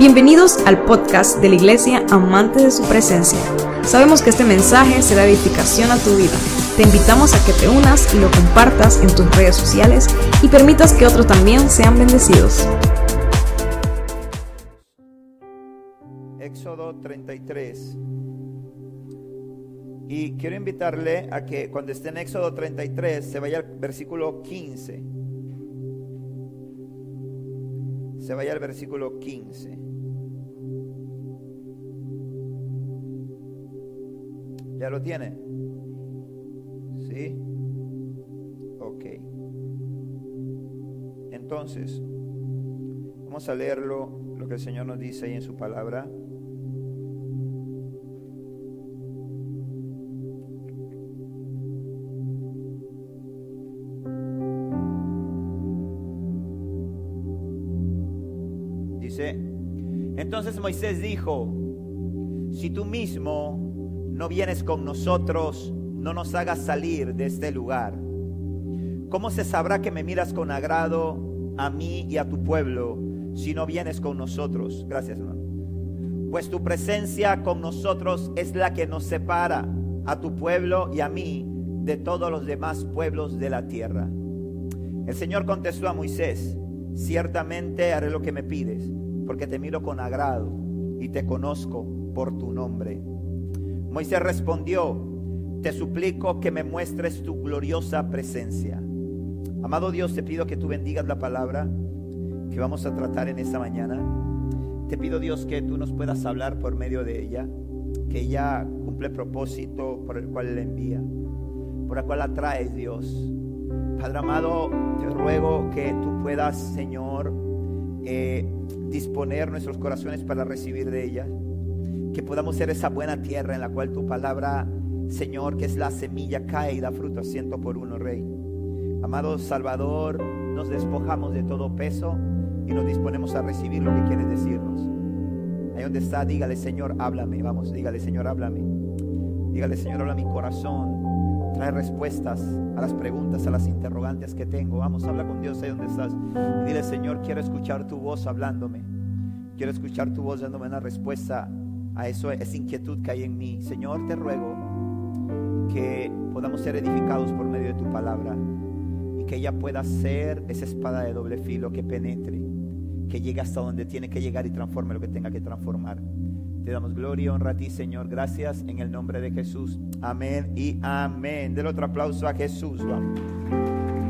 Bienvenidos al podcast de la Iglesia Amante de su Presencia. Sabemos que este mensaje será edificación a tu vida. Te invitamos a que te unas y lo compartas en tus redes sociales y permitas que otros también sean bendecidos. Éxodo 33. Y quiero invitarle a que cuando esté en Éxodo 33 se vaya al versículo 15. Se vaya al versículo 15. ¿Ya lo tiene? ¿Sí? Ok. Entonces, vamos a leerlo, lo que el Señor nos dice ahí en su palabra. Entonces Moisés dijo: si tú mismo no vienes con nosotros, no nos hagas salir de este lugar. ¿Cómo se sabrá que me miras con agrado a mí y a tu pueblo si no vienes con nosotros? Gracias, hermano. Pues tu presencia con nosotros es la que nos separa a tu pueblo y a mí de todos los demás pueblos de la tierra. El Señor contestó a Moisés: ciertamente haré lo que me pides, porque te miro con agrado y te conozco por tu nombre. Moisés respondió: te suplico que me muestres tu gloriosa presencia. Amado Dios, te pido que tú bendigas la palabra que vamos a tratar en esta mañana. Te pido, Dios, que tú nos puedas hablar por medio de ella, que ella cumple el propósito por el cual la envía, por el cual la traes, Dios. Padre amado, te ruego que tú puedas, Señor, disponer nuestros corazones para recibir de ella, que podamos ser esa buena tierra en la cual tu palabra, Señor, que es la semilla, cae y da fruto a 100 por 1, Rey. Amado Salvador, nos despojamos de todo peso y nos disponemos a recibir lo que quieres decirnos. Ahí donde está, dígale: Señor, háblame. Vamos, dígale: Señor, háblame. Dígale: Señor, habla mi corazón, trae respuestas a las preguntas, a las interrogantes que tengo. Vamos, habla con Dios ahí donde estás. Dile: Señor, quiero escuchar tu voz hablándome. Quiero escuchar tu voz dándome una respuesta a eso, esa inquietud que hay en mí. Señor, te ruego que podamos ser edificados por medio de tu palabra y que ella pueda ser esa espada de doble filo que penetre, que llegue hasta donde tiene que llegar y transforme lo que tenga que transformar. Te damos gloria y honra a ti, Señor. Gracias en el nombre de Jesús. Amén y amén. Denle otro aplauso a Jesús. Vamos.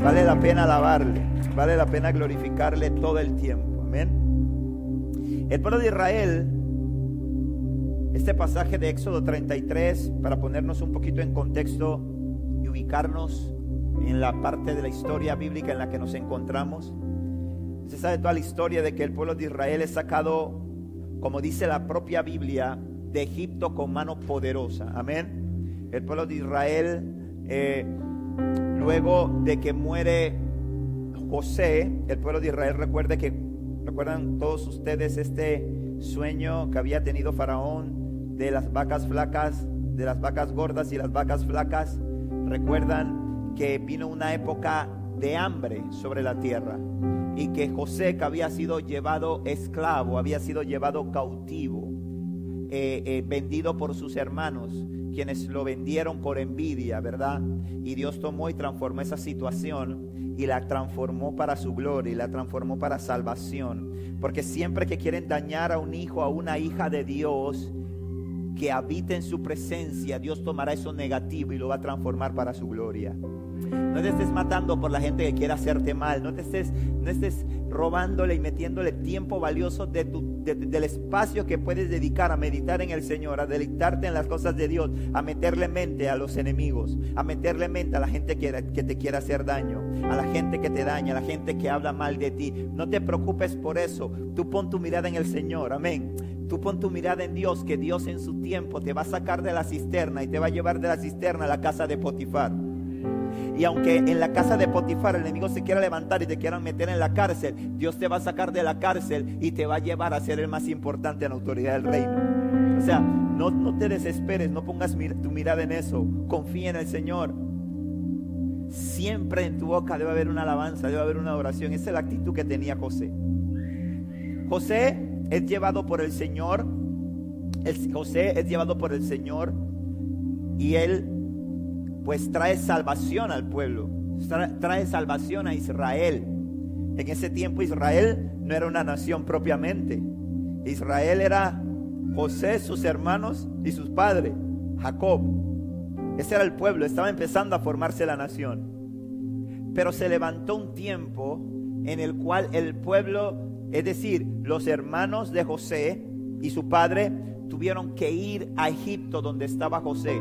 Vale la pena alabarle, vale la pena glorificarle todo el tiempo. Amén. El pueblo de Israel, este pasaje de Éxodo 33, para ponernos un poquito en contexto y ubicarnos en la parte de la historia bíblica en la que nos encontramos. Se sabe toda la historia de que el pueblo de Israel es sacado, como dice la propia Biblia, de Egipto con mano poderosa. Amén. El pueblo de Israel, luego de que muere José, el pueblo de Israel, recuerdan todos ustedes este sueño que había tenido Faraón de las vacas flacas, de las vacas gordas y las vacas flacas. Recuerdan que vino una época de hambre sobre la tierra y que José, que había sido llevado esclavo, había sido llevado cautivo, vendido por sus hermanos, quienes lo vendieron por envidia, ¿verdad? Y Dios tomó y transformó esa situación y la transformó para su gloria y la transformó para salvación. Porque siempre que quieren dañar a un hijo, a una hija de Dios que habita en su presencia, Dios tomará eso negativo y lo va a transformar para su gloria. No te estés matando por la gente que quiera hacerte mal. No estés robándole y metiéndole tiempo valioso del espacio que puedes dedicar a meditar en el Señor, a deleitarte en las cosas de Dios, a meterle mente a los enemigos, a meterle mente a la gente que te quiera hacer daño, a la gente que te daña, a la gente que habla mal de ti. No te preocupes por eso. Tú pon tu mirada en el Señor. Amén. Tú pon tu mirada en Dios, que Dios en su tiempo te va a sacar de la cisterna y te va a llevar de la cisterna a la casa de Potifar. Y aunque en la casa de Potifar el enemigo se quiera levantar y te quieran meter en la cárcel, Dios te va a sacar de la cárcel y te va a llevar a ser el más importante en la autoridad del reino. O sea, no te desesperes, no pongas tu mirada en eso. Confía en el Señor. Siempre en tu boca debe haber una alabanza, debe haber una oración. Esa es la actitud que tenía José. José es llevado por el Señor. José es llevado por el Señor y él pues trae salvación al pueblo, trae salvación a Israel. En ese tiempo Israel no era una nación propiamente. Israel era José, sus hermanos y sus padres, Jacob. Ese era el pueblo, estaba empezando a formarse la nación. Pero se levantó un tiempo en el cual el pueblo, es decir, los hermanos de José y su padre, tuvieron que ir a Egipto, donde estaba José,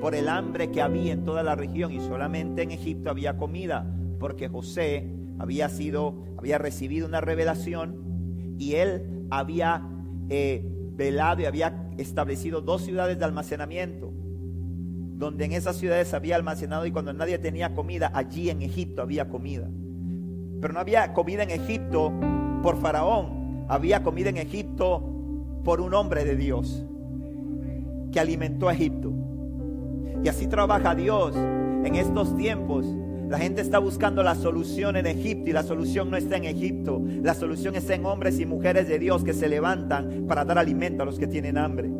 por el hambre que había en toda la región, y solamente en Egipto había comida, porque José había recibido una revelación y él había velado y había establecido 2 ciudades de almacenamiento, donde en esas ciudades había almacenado, y cuando nadie tenía comida, allí en Egipto había comida. Pero no había comida en Egipto por Faraón, había comida en Egipto por un hombre de Dios que alimentó a Egipto. Y así trabaja Dios en estos tiempos. La gente está buscando la solución en Egipto, y la solución no está en Egipto. La solución está en hombres y mujeres de Dios que se levantan para dar alimento a los que tienen hambre.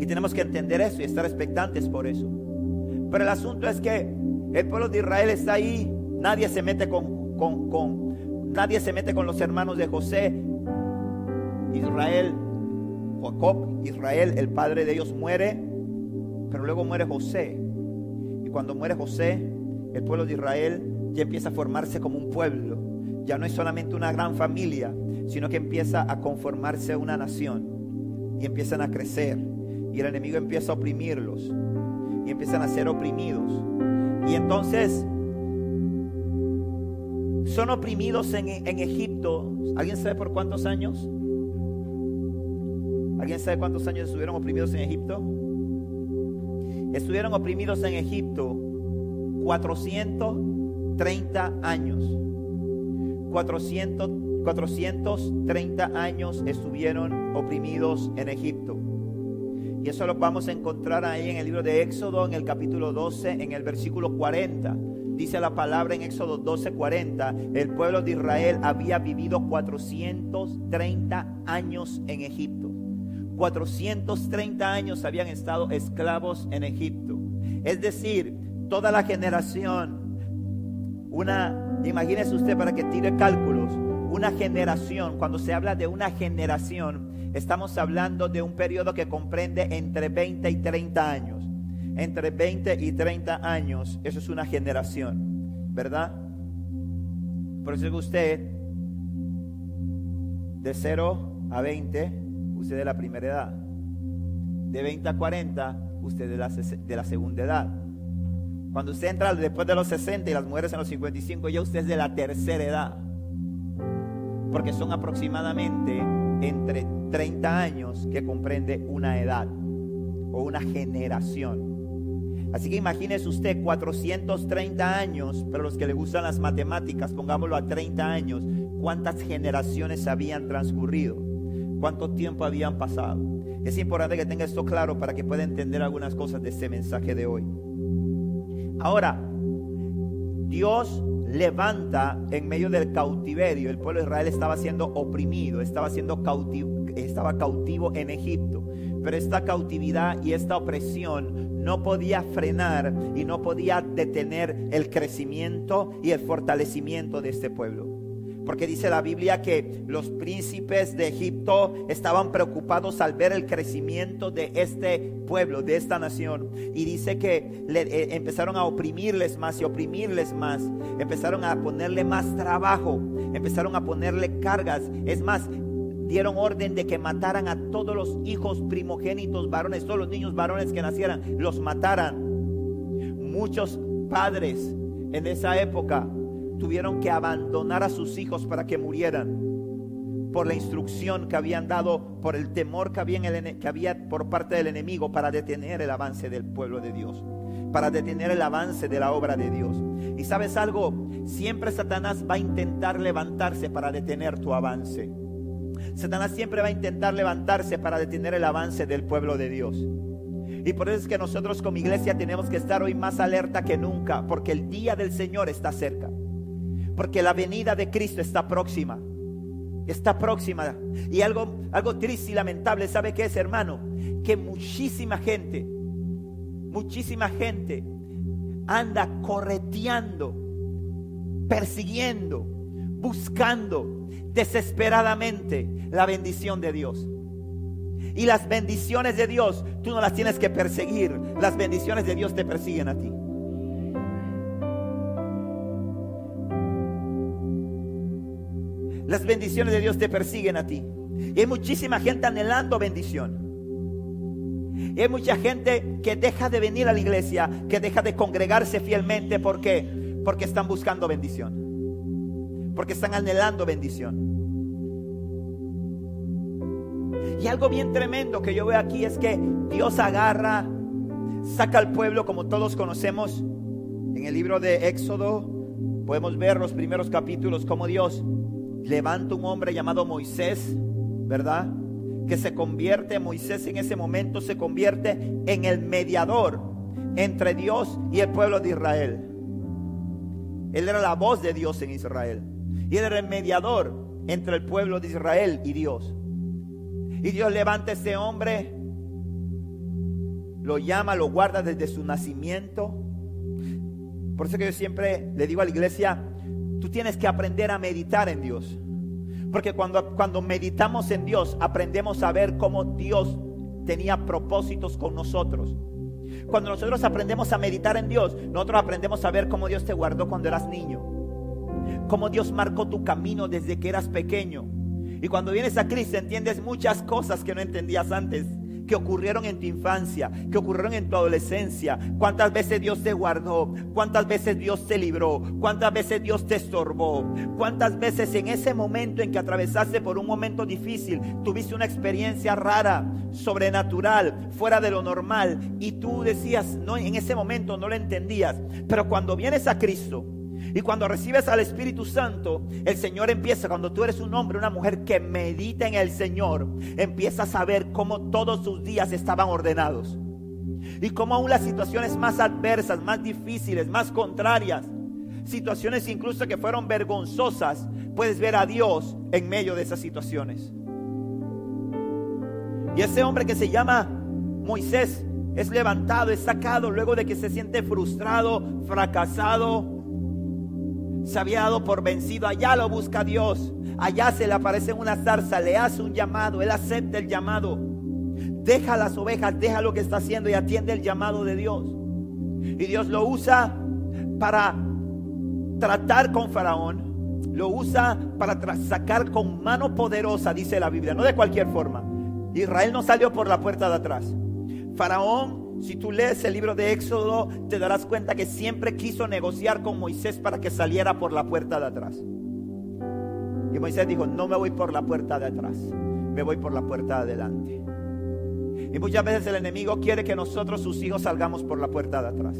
Y tenemos que entender eso y estar expectantes por eso. Pero el asunto es que el pueblo de Israel está ahí. Nadie se mete con los hermanos de José. Israel, Jacob, Israel, el padre de ellos, muere. Pero luego muere José, y cuando muere José, el pueblo de Israel ya empieza a formarse como un pueblo. Ya no es solamente una gran familia, sino que empieza a conformarse una nación, y empiezan a crecer, y el enemigo empieza a oprimirlos, y empiezan a ser oprimidos. Y entonces son oprimidos en Egipto. ¿Alguien sabe por cuántos años? ¿Alguien sabe cuántos años estuvieron oprimidos en Egipto? Estuvieron oprimidos en Egipto 430 años. 430 años estuvieron oprimidos en Egipto. Y eso lo vamos a encontrar ahí en el libro de Éxodo, en el capítulo 12, en el versículo 40. Dice la palabra en Éxodo 12:40, el pueblo de Israel había vivido 430 años en Egipto. 430 años habían estado esclavos en Egipto. Es decir, toda la generación, imagínese usted, para que tire cálculos, una generación. Cuando se habla de una generación, estamos hablando de un periodo que comprende entre 20 y 30 años. Entre 20 y 30 años, eso es una generación, ¿verdad? Por eso que usted, de 0 a 20... usted de la primera edad. De 20 a 40, usted de la segunda edad. Cuando usted entra después de los 60 y las mujeres en los 55, ya usted es de la tercera edad. Porque son aproximadamente entre 30 años que comprende una edad o una generación. Así que imagínese usted 430 años, pero los que le gustan las matemáticas, pongámoslo a 30 años, ¿cuántas generaciones habían transcurrido? ¿Cuánto tiempo habían pasado? Es importante que tenga esto claro para que pueda entender algunas cosas de este mensaje de hoy. Ahora, Dios levanta en medio del cautiverio. El pueblo de Israel estaba siendo oprimido, estaba cautivo en Egipto. Pero esta cautividad y esta opresión no podía frenar y no podía detener el crecimiento y el fortalecimiento de este pueblo. Porque dice la Biblia que los príncipes de Egipto estaban preocupados al ver el crecimiento de este pueblo, de esta nación. Y dice que empezaron a oprimirles más y oprimirles más. Empezaron a ponerle más trabajo, empezaron a ponerle cargas. Es más, dieron orden de que mataran a todos los hijos primogénitos varones, todos los niños varones que nacieran, los mataran. Muchos padres en esa época tuvieron que abandonar a sus hijos para que murieran por la instrucción que habían dado, por el temor que había por parte del enemigo, para detener el avance del pueblo de Dios, para detener el avance de la obra de Dios. Y sabes algo, siempre Satanás va a intentar levantarse para detener tu avance. Satanás siempre va a intentar levantarse para detener el avance del pueblo de Dios. Y por eso es que nosotros como iglesia tenemos que estar hoy más alerta que nunca, porque el día del Señor está cerca. Porque la venida de Cristo está próxima. está próxima. Y algo triste y lamentable, ¿sabe qué es, hermano? Que muchísima gente anda correteando, persiguiendo, buscando desesperadamente la bendición de Dios. Y las bendiciones de Dios tú no las tienes que perseguir, las bendiciones de Dios te persiguen a ti. Las bendiciones de Dios te persiguen a ti. Y hay muchísima gente anhelando bendición. Y hay mucha gente que deja de venir a la iglesia, que deja de congregarse fielmente. ¿Por qué? Porque están buscando bendición, porque están anhelando bendición. Y algo bien tremendo que yo veo aquí es que Dios agarra, saca al pueblo, como todos conocemos. En el libro de Éxodo podemos ver los primeros capítulos como Dios levanta un hombre llamado Moisés, ¿verdad? Que se convierte, Moisés en ese momento se convierte en el mediador entre Dios y el pueblo de Israel. Él era la voz de Dios en Israel y él era el mediador entre el pueblo de Israel y Dios. Y Dios levanta a ese hombre, lo llama, lo guarda desde su nacimiento. Por eso que yo siempre le digo a la iglesia: tú tienes que aprender a meditar en Dios, porque cuando meditamos en Dios aprendemos a ver cómo Dios tenía propósitos con nosotros. Cuando nosotros aprendemos a meditar en Dios, nosotros aprendemos a ver cómo Dios te guardó cuando eras niño, cómo Dios marcó tu camino desde que eras pequeño. Y cuando vienes a Cristo entiendes muchas cosas que no entendías antes, que ocurrieron en tu infancia, que ocurrieron en tu adolescencia. Cuántas veces Dios te guardó, cuántas veces Dios te libró, cuántas veces Dios te estorbó, cuántas veces en ese momento en que atravesaste por un momento difícil tuviste una experiencia rara, sobrenatural, fuera de lo normal, y tú decías, no, en ese momento no lo entendías. Pero cuando vienes a Cristo y cuando recibes al Espíritu Santo, el Señor empieza, cuando tú eres un hombre, una mujer que medita en el Señor, empiezas a ver cómo todos sus días estaban ordenados y cómo aún las situaciones más adversas, más difíciles, más contrarias, situaciones incluso que fueron vergonzosas, puedes ver a Dios en medio de esas situaciones. Y ese hombre que se llama Moisés es levantado, es sacado luego de que se siente frustrado, fracasado, se había dado por vencido. Allá lo busca Dios, allá se le aparece una zarza, le hace un llamado, él acepta el llamado, deja las ovejas, deja lo que está haciendo y atiende el llamado de Dios. Y Dios lo usa para tratar con Faraón, lo usa para sacar con mano poderosa, dice la Biblia, no de cualquier forma. Israel no salió por la puerta de atrás. Faraón, si tú lees el libro de Éxodo, te darás cuenta que siempre quiso negociar con Moisés para que saliera por la puerta de atrás. Y Moisés dijo: no me voy por la puerta de atrás, me voy por la puerta de adelante. Y muchas veces el enemigo quiere que nosotros, sus hijos, salgamos por la puerta de atrás,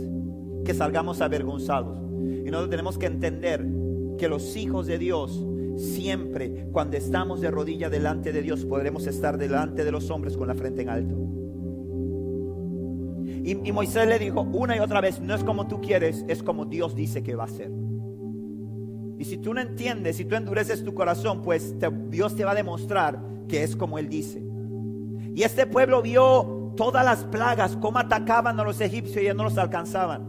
que salgamos avergonzados. Y nosotros tenemos que entender que los hijos de Dios, siempre cuando estamos de rodilla delante de Dios, podremos estar delante de los hombres con la frente en alto. Y Moisés le dijo una y otra vez: no es como tú quieres, es como Dios dice que va a ser. Y si tú no entiendes, si tú endureces tu corazón, pues Dios te va a demostrar que es como Él dice. Y este pueblo vio todas las plagas, cómo atacaban a los egipcios y ya no los alcanzaban,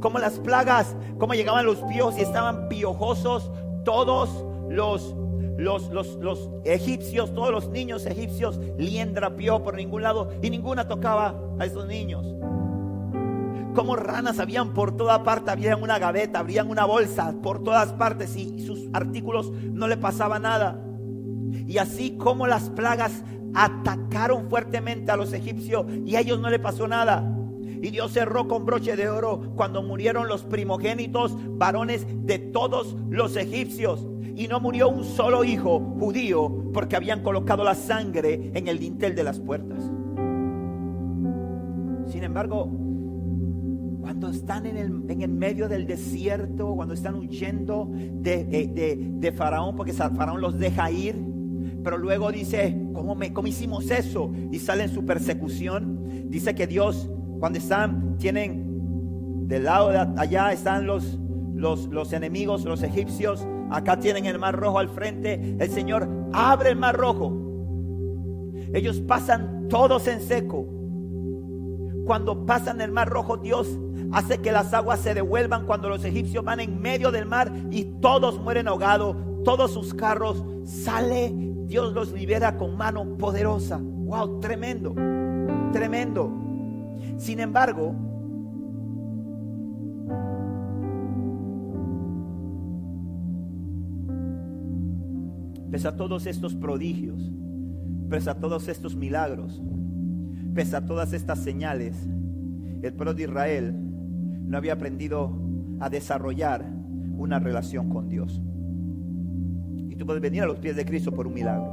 cómo las plagas, cómo llegaban los piojos y estaban piojosos todos los egipcios, todos los niños egipcios, liendra, piojo por ningún lado, y ninguna tocaba a esos niños. Como ranas habían por toda parte, abrían una gaveta, abrían una bolsa por todas partes y sus artículos no le pasaba nada. Y así como las plagas atacaron fuertemente a los egipcios y a ellos no le pasó nada. Y Dios cerró con broche de oro cuando murieron los primogénitos varones de todos los egipcios. Y no murió un solo hijo judío porque habían colocado la sangre en el dintel de las puertas. Sin embargo, cuando están en el medio del desierto, cuando están huyendo de Faraón, porque Faraón los deja ir, pero luego dice: ¿Cómo hicimos eso? Y sale en su persecución. Dice que Dios, cuando están, tienen del lado de allá están los enemigos, los egipcios. Acá tienen el mar rojo al frente. El Señor abre el mar Rojo, ellos pasan todos en seco. Cuando pasan el mar Rojo, Dios hace que las aguas se devuelvan cuando los egipcios van en medio del mar y todos mueren ahogados, todos sus carros. Sale, Dios los libera con mano poderosa. Wow, tremendo, tremendo. Sin embargo, pese a todos estos prodigios, pese a todos estos milagros, pese a todas estas señales, el pueblo de Israel no había aprendido a desarrollar una relación con Dios. Y tú puedes venir a los pies de Cristo por un milagro,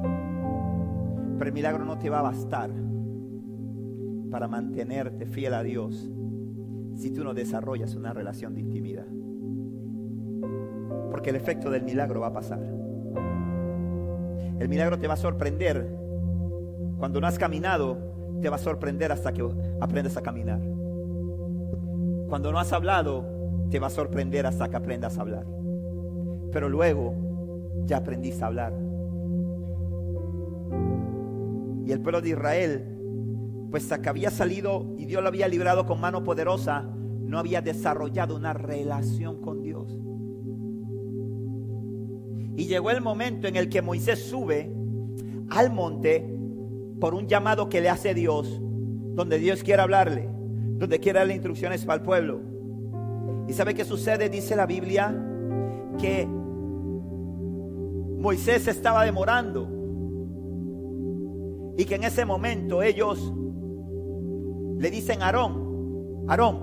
pero el milagro no te va a bastar para mantenerte fiel a Dios si tú no desarrollas una relación de intimidad, porque el efecto del milagro va a pasar. El milagro te va a sorprender. Cuando no has caminado, te va a sorprender hasta que aprendas a caminar. Cuando no has hablado, te va a sorprender hasta que aprendas a hablar. Pero luego ya aprendiste a hablar. Y el pueblo de Israel, pues hasta que había salido y Dios lo había librado con mano poderosa, no había desarrollado una relación con Dios. Y llegó el momento en el que Moisés sube al monte por un llamado que le hace Dios, donde Dios quiere hablarle, donde quiere darle instrucciones para el pueblo. ¿Y sabe qué sucede? Dice la Biblia que Moisés se estaba demorando y que en ese momento ellos le dicen a Aarón: Aarón,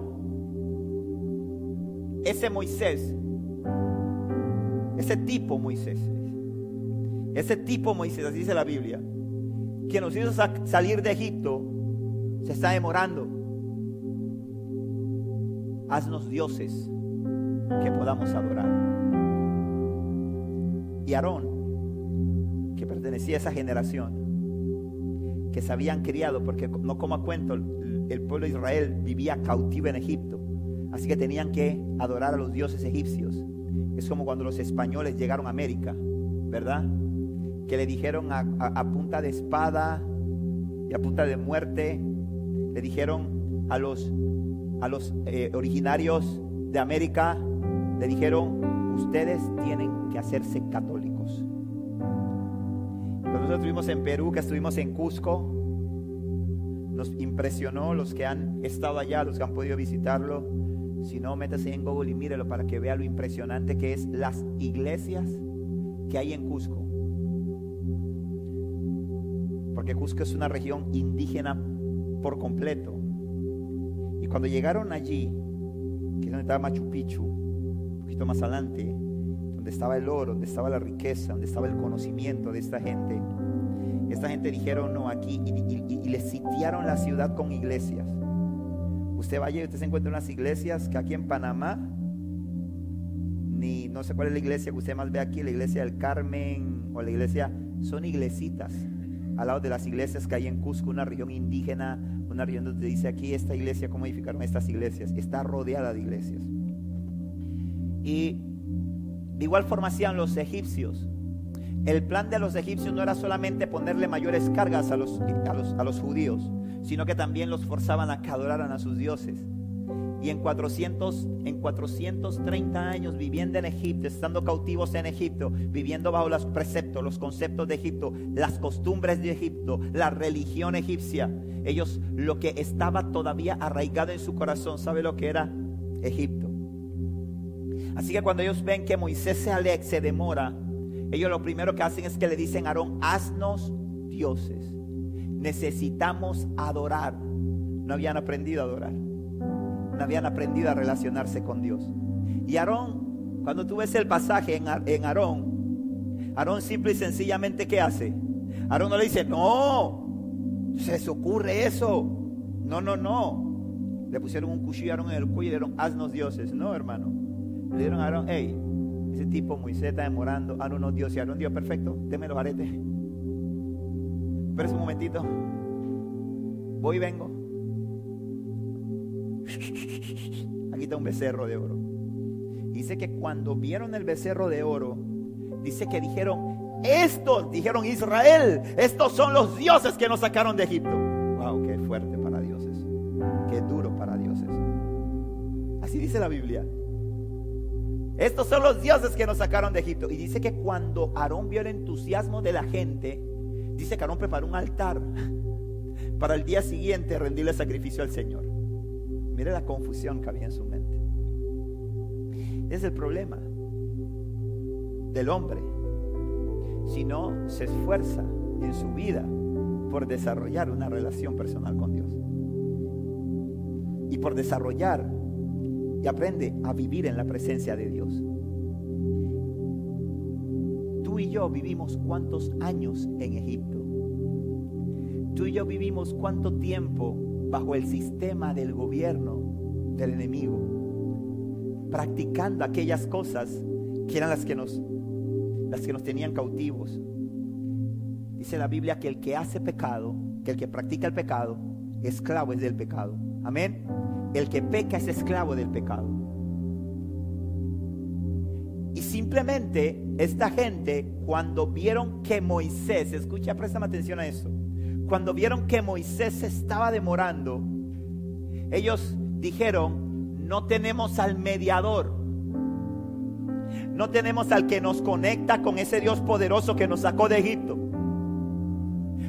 ese Moisés, ese tipo Moisés, así dice la Biblia, que nos hizo salir de Egipto, se está demorando. Haznos dioses que podamos adorar. Y Aarón, que pertenecía a esa generación que se habían criado, porque no como a cuento, el pueblo de Israel vivía cautivo en Egipto, así que tenían que adorar a los dioses egipcios. Es como cuando los españoles llegaron a América, ¿verdad? Que le dijeron a punta de espada y a punta de muerte, le dijeron a los originarios de América, le dijeron: ustedes tienen que hacerse católicos. Cuando nosotros estuvimos en Perú, que estuvimos en Cusco, nos impresionó. Los que han estado allá, los que han podido visitarlo, si no, métase en Google y mírelo para que vea lo impresionante que es las iglesias que hay en Cusco. Porque Cusco es una región indígena por completo. Y cuando llegaron allí, que es donde estaba Machu Picchu, un poquito más adelante, donde estaba el oro, donde estaba la riqueza, donde estaba el conocimiento de esta gente dijeron: no, aquí, y les sitiaron la ciudad con iglesias. Usted vaya y usted se encuentra en unas iglesias que aquí en Panamá, ni no sé cuál es la iglesia que usted más ve aquí, la iglesia del Carmen o la iglesia, son iglesitas al lado de las iglesias que hay en Cusco, una región indígena, una región donde dice aquí esta iglesia, cómo edificaron estas iglesias, está rodeada de iglesias. Y de igual forma hacían los egipcios. El plan de los egipcios no era solamente ponerle mayores cargas a los judíos, sino que también los forzaban a que adoraran a sus dioses. Y en 430 años viviendo en Egipto, estando cautivos en Egipto, viviendo bajo los preceptos, los conceptos de Egipto, las costumbres de Egipto, la religión egipcia, ellos, lo que estaba todavía arraigado en su corazón, ¿sabe lo que era? Egipto. Así que cuando ellos ven que Moisés se demora, ellos lo primero que hacen es que le dicen a Aarón: haznos dioses, necesitamos adorar. No habían aprendido a adorar, no habían aprendido a relacionarse con Dios. Y Aarón, cuando tú ves el pasaje en Aarón simple y sencillamente, ¿qué hace? Aarón no le dice: no, se les ocurre eso, no, le pusieron un cuchillo a Aarón en el cuello y le dijeron: haznos dioses. No, hermano, le dieron a Aarón: hey, ese tipo Moisés está demorando, Aarón no dios. Y Aarón dijo: perfecto, deme los aretes, espera un momentito, voy y vengo. Aquí está un becerro de oro. Dice que cuando vieron el becerro de oro, dice que dijeron: Estos, dijeron Israel, estos son los dioses que nos sacaron de Egipto. Wow, qué fuerte para Dios eso. Qué duro para Dios eso. Así dice la Biblia. Estos son los dioses que nos sacaron de Egipto. Y dice que cuando Aarón vio el entusiasmo de la gente, dice que Aarón preparó un altar para el día siguiente rendirle sacrificio al Señor. Mire la confusión que había en su mente. Es el problema del hombre si no se esfuerza en su vida por desarrollar una relación personal con Dios y por desarrollar y aprende a vivir en la presencia de Dios. Tú y yo vivimos cuántos años en Egipto. Tú y yo vivimos cuánto tiempo bajo el sistema del gobierno del enemigo, practicando aquellas cosas que eran las que nos tenían cautivos. Dice la Biblia que el que hace pecado, que el que practica el pecado, esclavo es del pecado. Amén. El que peca es esclavo del pecado. Y simplemente esta gente, cuando vieron que Moisés, escucha, presta atención a eso, cuando vieron que Moisés se estaba demorando, ellos dijeron: no tenemos al mediador, no tenemos al que nos conecta con ese Dios poderoso que nos sacó de Egipto.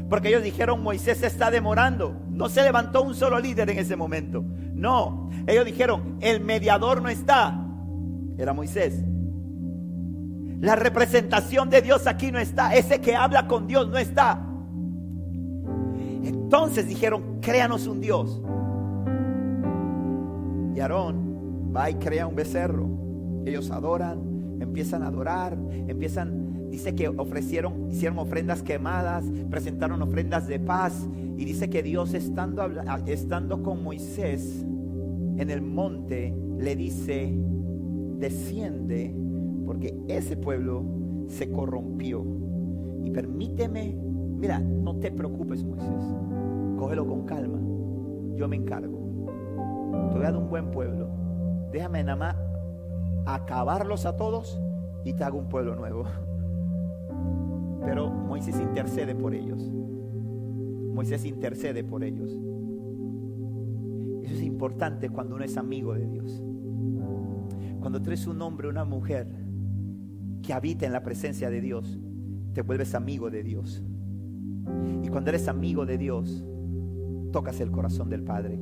Porque ellos dijeron: Moisés se está demorando. No se levantó un solo líder en ese momento. No, ellos dijeron: el mediador no está. Era Moisés. La representación de Dios aquí no está. Ese que habla con Dios no está. Entonces dijeron: créanos un Dios. Y Aarón va y crea un becerro. Ellos adoran, empiezan a adorar, dice que hicieron ofrendas quemadas, presentaron ofrendas de paz. Y dice que Dios estando con Moisés en el monte, le dice: desciende, porque ese pueblo se corrompió. Y permíteme, mira, no te preocupes, Moisés, cógelo con calma, yo me encargo. Te voy a dar un buen pueblo, déjame nada más acabarlos a todos y te hago un pueblo nuevo. Pero Moisés intercede por ellos. Moisés intercede por ellos. Eso es importante cuando uno es amigo de Dios. Cuando tú eres un hombre o una mujer que habita en la presencia de Dios, te vuelves amigo de Dios. Y cuando eres amigo de Dios, tocas el corazón del Padre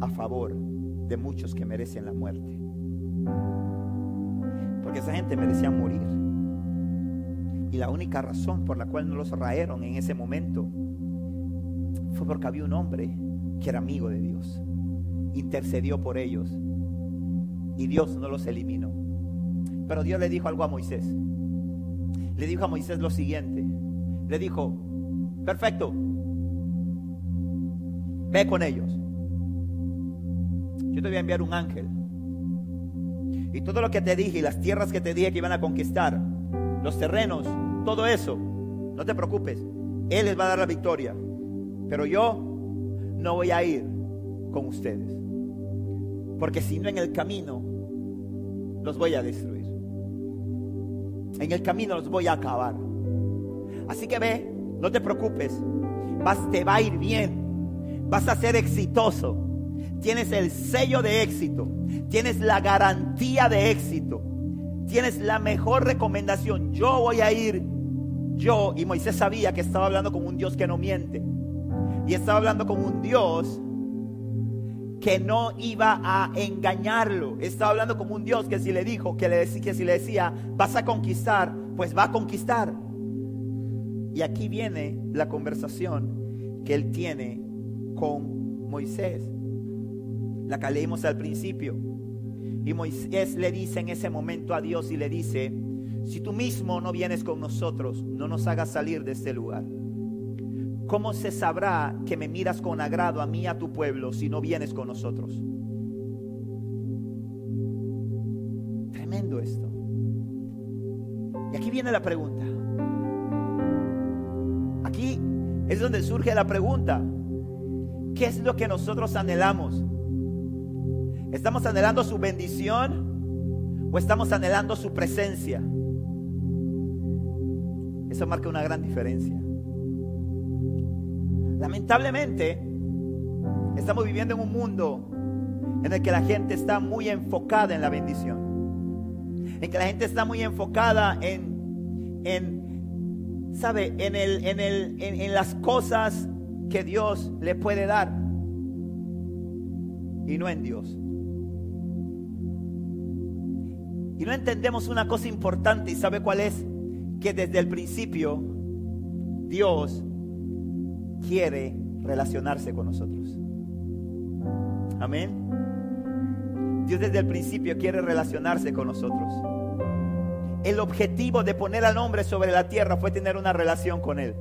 a favor de muchos que merecen la muerte. Porque esa gente merecía morir. Y la única razón por la cual no los raeron en ese momento fue porque había un hombre que era amigo de Dios. Intercedió por ellos y Dios no los eliminó. Pero Dios le dijo algo a Moisés. Le dijo a Moisés lo siguiente. Le dijo: perfecto, ve con ellos. Yo te voy a enviar un ángel. Y todo lo que te dije y las tierras que te dije que iban a conquistar, los terrenos, todo eso, no te preocupes, Él les va a dar la victoria. Pero yo no voy a ir con ustedes, porque si no, en el camino los voy a destruir. En el camino los voy a acabar. Así que ve, no te preocupes, te va a ir bien, vas a ser exitoso. Tienes el sello de éxito, tienes la garantía de éxito, tienes la mejor recomendación. Yo voy a ir. Y Moisés sabía que estaba hablando con un Dios que no miente. Y estaba hablando con un Dios que no iba a engañarlo. Estaba hablando con un Dios que si le dijo, que si le decía: vas a conquistar, pues va a conquistar. Y aquí viene la conversación que él tiene con Moisés, la que leímos al principio. Y Moisés le dice en ese momento a Dios y le dice: si tú mismo no vienes con nosotros, no nos hagas salir de este lugar. ¿Cómo se sabrá que me miras con agrado a mí y a tu pueblo si no vienes con nosotros? Tremendo esto. Y aquí viene la pregunta. Aquí es donde surge la pregunta: ¿qué es lo que nosotros anhelamos? ¿Estamos anhelando su bendición o estamos anhelando su presencia? Eso marca una gran diferencia. Lamentablemente, estamos viviendo en un mundo en el que la gente está muy enfocada en la bendición, en que la gente está muy enfocada en las cosas que Dios le puede dar y no en Dios. Y no entendemos una cosa importante, y sabe cuál es, que desde el principio Dios quiere relacionarse con nosotros. Amén. Dios desde el principio quiere relacionarse con nosotros. El objetivo de poner al hombre sobre la tierra fue tener una relación con él.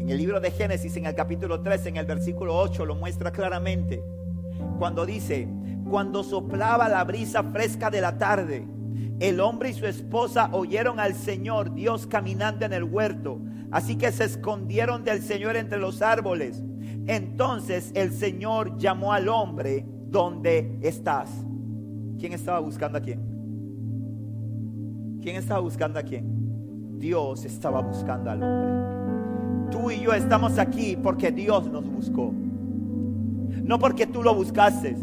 En el libro de Génesis, en el capítulo 3, en el versículo 8, lo muestra claramente. Cuando dice: cuando soplaba la brisa fresca de la tarde, el hombre y su esposa oyeron al Señor Dios caminando en el huerto, así que se escondieron del Señor entre los árboles. Entonces el Señor llamó al hombre: ¿dónde estás? ¿Quién estaba buscando a quién? ¿Quién estaba buscando a quién? Dios estaba buscando al hombre. Tú y yo estamos aquí porque Dios nos buscó. No porque tú lo buscaste,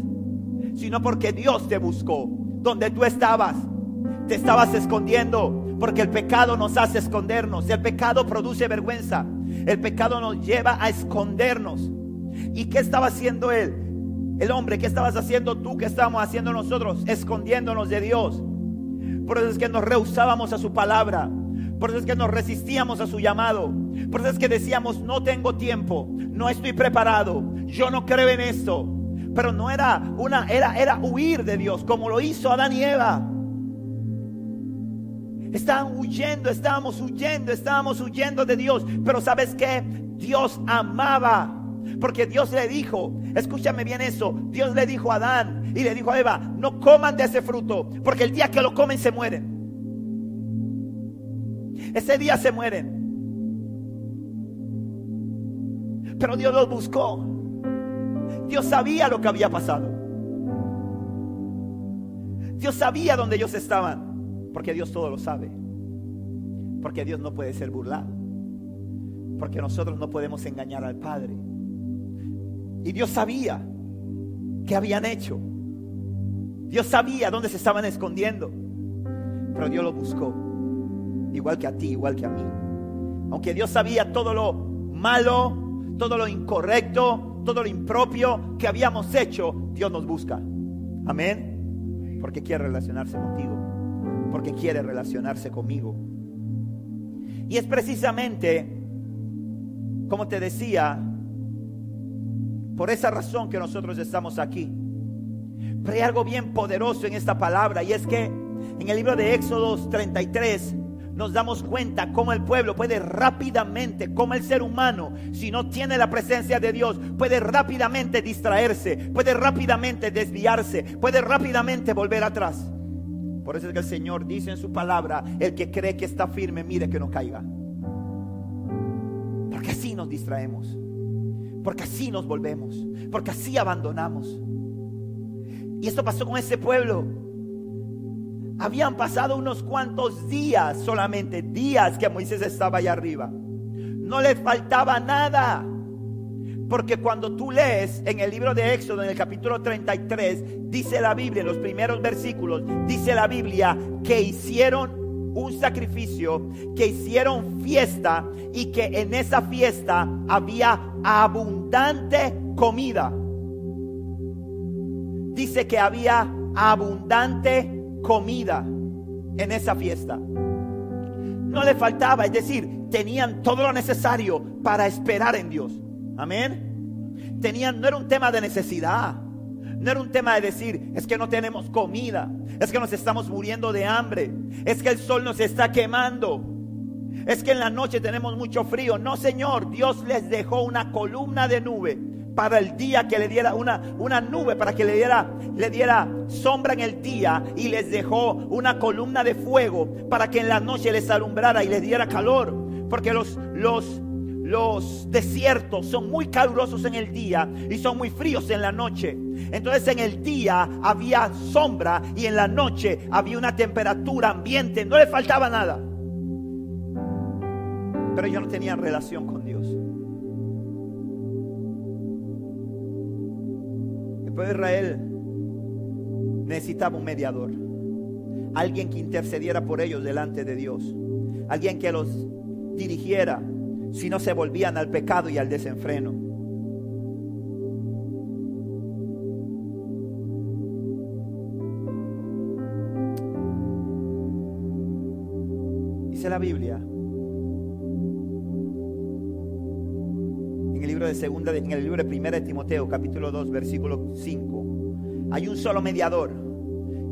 sino porque Dios te buscó. Donde tú estabas, te estabas escondiendo, porque el pecado nos hace escondernos. El pecado produce vergüenza. El pecado nos lleva a escondernos. ¿Y qué estaba haciendo él? El hombre, ¿qué estabas haciendo tú? ¿Qué estábamos haciendo nosotros? Escondiéndonos de Dios. Por eso es que nos rehusábamos a su palabra. Por eso es que nos resistíamos a su llamado. Por eso es que decíamos: no tengo tiempo, no estoy preparado, yo no creo en esto. Pero no era una, era huir de Dios, como lo hizo Adán y Eva. Estaban huyendo, estábamos huyendo de Dios. Pero ¿sabes qué? Dios amaba. Porque Dios le dijo, escúchame bien eso, Dios le dijo a Adán y le dijo a Eva: no coman de ese fruto, porque el día que lo comen se mueren. Ese día se mueren. Pero Dios los buscó. Dios sabía lo que había pasado. Dios sabía dónde ellos estaban, porque Dios todo lo sabe. Porque Dios no puede ser burlado. Porque nosotros no podemos engañar al Padre. Y Dios sabía qué habían hecho. Dios sabía dónde se estaban escondiendo. Pero Dios lo buscó. Igual que a ti, igual que a mí. Aunque Dios sabía todo lo malo, todo lo incorrecto, todo lo impropio que habíamos hecho, Dios nos busca. Amén. Porque quiere relacionarse contigo. Porque quiere relacionarse conmigo. Y es precisamente, como te decía, por esa razón que nosotros estamos aquí. Pero hay algo bien poderoso en esta palabra, y es que en el libro de Éxodo 33 nos damos cuenta cómo el pueblo puede rápidamente, como el ser humano, si no tiene la presencia de Dios, puede rápidamente distraerse, puede rápidamente desviarse, puede rápidamente volver atrás. Por eso es que el Señor dice en su palabra: el que cree que está firme, mire que no caiga. Porque así nos distraemos, porque así nos volvemos, porque así abandonamos. Y esto pasó con ese pueblo. Habían pasado unos cuantos días, solamente días, que Moisés estaba allá arriba. No les faltaba nada. Porque cuando tú lees en el libro de Éxodo, en el capítulo 33, dice la Biblia, en los primeros versículos, dice la Biblia que hicieron un sacrificio, que hicieron fiesta, y que en esa fiesta había abundante comida. Dice que había abundante comida en esa fiesta. No le faltaba, es decir, tenían todo lo necesario para esperar en Dios. Amén. Tenían, no era un tema de necesidad. No era un tema de decir: es que no tenemos comida, es que nos estamos muriendo de hambre, es que el sol nos está quemando, es que en la noche tenemos mucho frío. No, Señor, Dios les dejó una columna de nube para el día, que le diera una nube para que le diera sombra en el día, y les dejó una columna de fuego para que en la noche les alumbrara y les diera calor. Porque los desiertos son muy calurosos en el día y son muy fríos en la noche. Entonces en el día había sombra y en la noche había una temperatura ambiente. No le faltaba nada. pero ellos no tenían relación con Dios. El pueblo de Israel necesitaba un mediador, alguien que intercediera por ellos delante de Dios, alguien que los dirigiera si no se volvían al pecado y al desenfreno. Dice la Biblia en el libro de Primera de Timoteo, capítulo 2, versículo 5: hay un solo mediador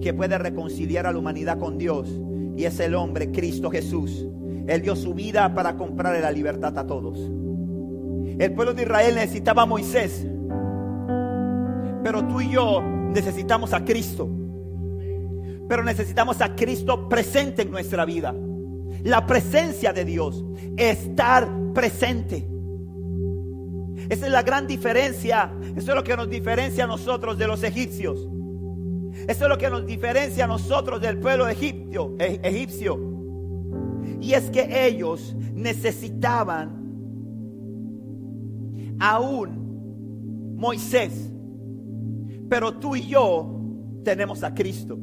que puede reconciliar a la humanidad con Dios, y es el hombre Cristo Jesús. Él dio su vida para comprarle la libertad a todos. El pueblo de Israel necesitaba a Moisés, pero tú y yo necesitamos a Cristo. Pero necesitamos a Cristo presente en nuestra vida. La presencia de Dios, estar presente. Esa es la gran diferencia. Eso es lo que nos diferencia a nosotros de los egipcios. Eso es lo que nos diferencia a nosotros del pueblo egipcio. Y es que ellos necesitaban a un Moisés, pero tú y yo tenemos a Cristo.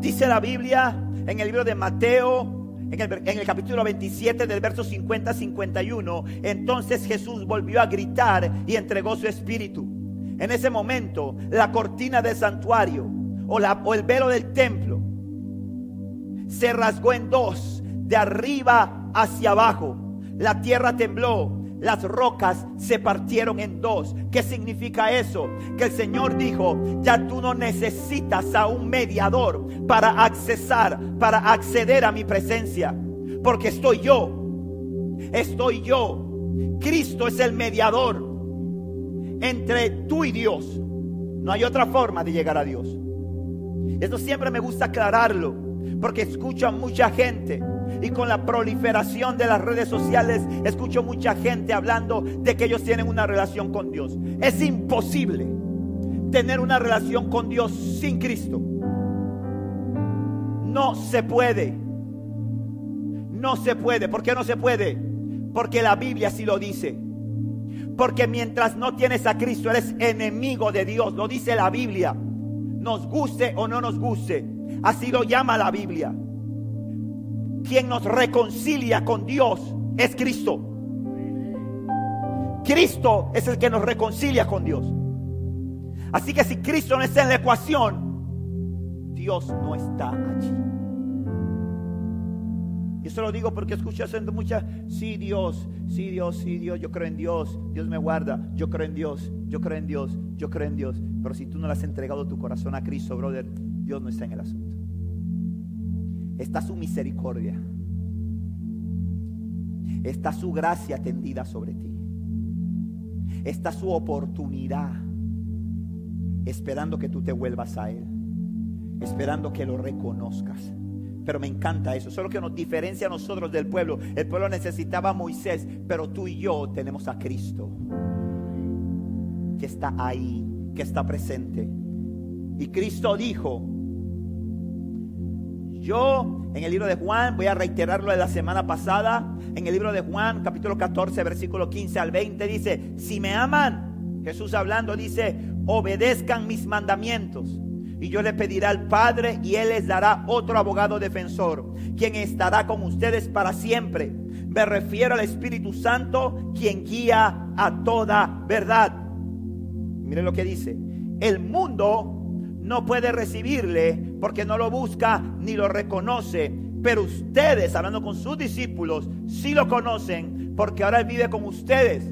Dice la Biblia en el libro de Mateo, en el capítulo 27 del verso 50-51: entonces Jesús volvió a gritar y entregó su espíritu. En ese momento la cortina del santuario o el velo del templo se rasgó en dos, de arriba hacia abajo. La tierra tembló, las rocas se partieron en dos. ¿Qué significa eso? Que el Señor dijo: ya tú no necesitas a un mediador para acceder a mi presencia, porque estoy yo. Cristo es el mediador entre tú y Dios. No hay otra forma de llegar a Dios. Esto siempre me gusta aclararlo, porque escucho a mucha gente, y con la proliferación de las redes sociales escucho mucha gente hablando de que ellos tienen una relación con Dios. Es imposible tener una relación con Dios sin Cristo. No se puede. ¿Por qué no se puede? Porque la Biblia sí lo dice. Porque mientras no tienes a Cristo eres enemigo de Dios. Lo dice la Biblia, nos guste o no nos guste, así lo llama la Biblia. Quien nos reconcilia con Dios es Cristo. Cristo es el que nos reconcilia con Dios. Así que si Cristo no está en la ecuación, Dios no está allí. Y eso lo digo porque escucho haciendo muchas: sí Dios, yo creo en Dios, Dios me guarda, yo creo en Dios. Pero si tú no le has entregado tu corazón a Cristo, brother, Dios no está en el asunto. Está su misericordia, está su gracia tendida sobre ti, está su oportunidad esperando que tú te vuelvas a Él, esperando que lo reconozcas. Pero me encanta eso. Eso es lo que nos diferencia a nosotros del pueblo. El pueblo necesitaba a Moisés, pero tú y yo tenemos a Cristo, que está ahí, que está presente. Y Cristo dijo, yo en el libro de Juan, voy a reiterarlo de la semana pasada, en el libro de Juan capítulo 14 versículo 15 al 20, dice: si me aman, Jesús hablando dice, obedezcan mis mandamientos, y yo le pediré al Padre, y Él les dará otro abogado defensor, quien estará con ustedes para siempre. Me refiero al Espíritu Santo, quien guía a toda verdad. Miren lo que dice: el mundo no puede recibirle porque no lo busca ni lo reconoce, pero ustedes, hablando con sus discípulos, sí lo conocen, porque ahora Él vive con ustedes.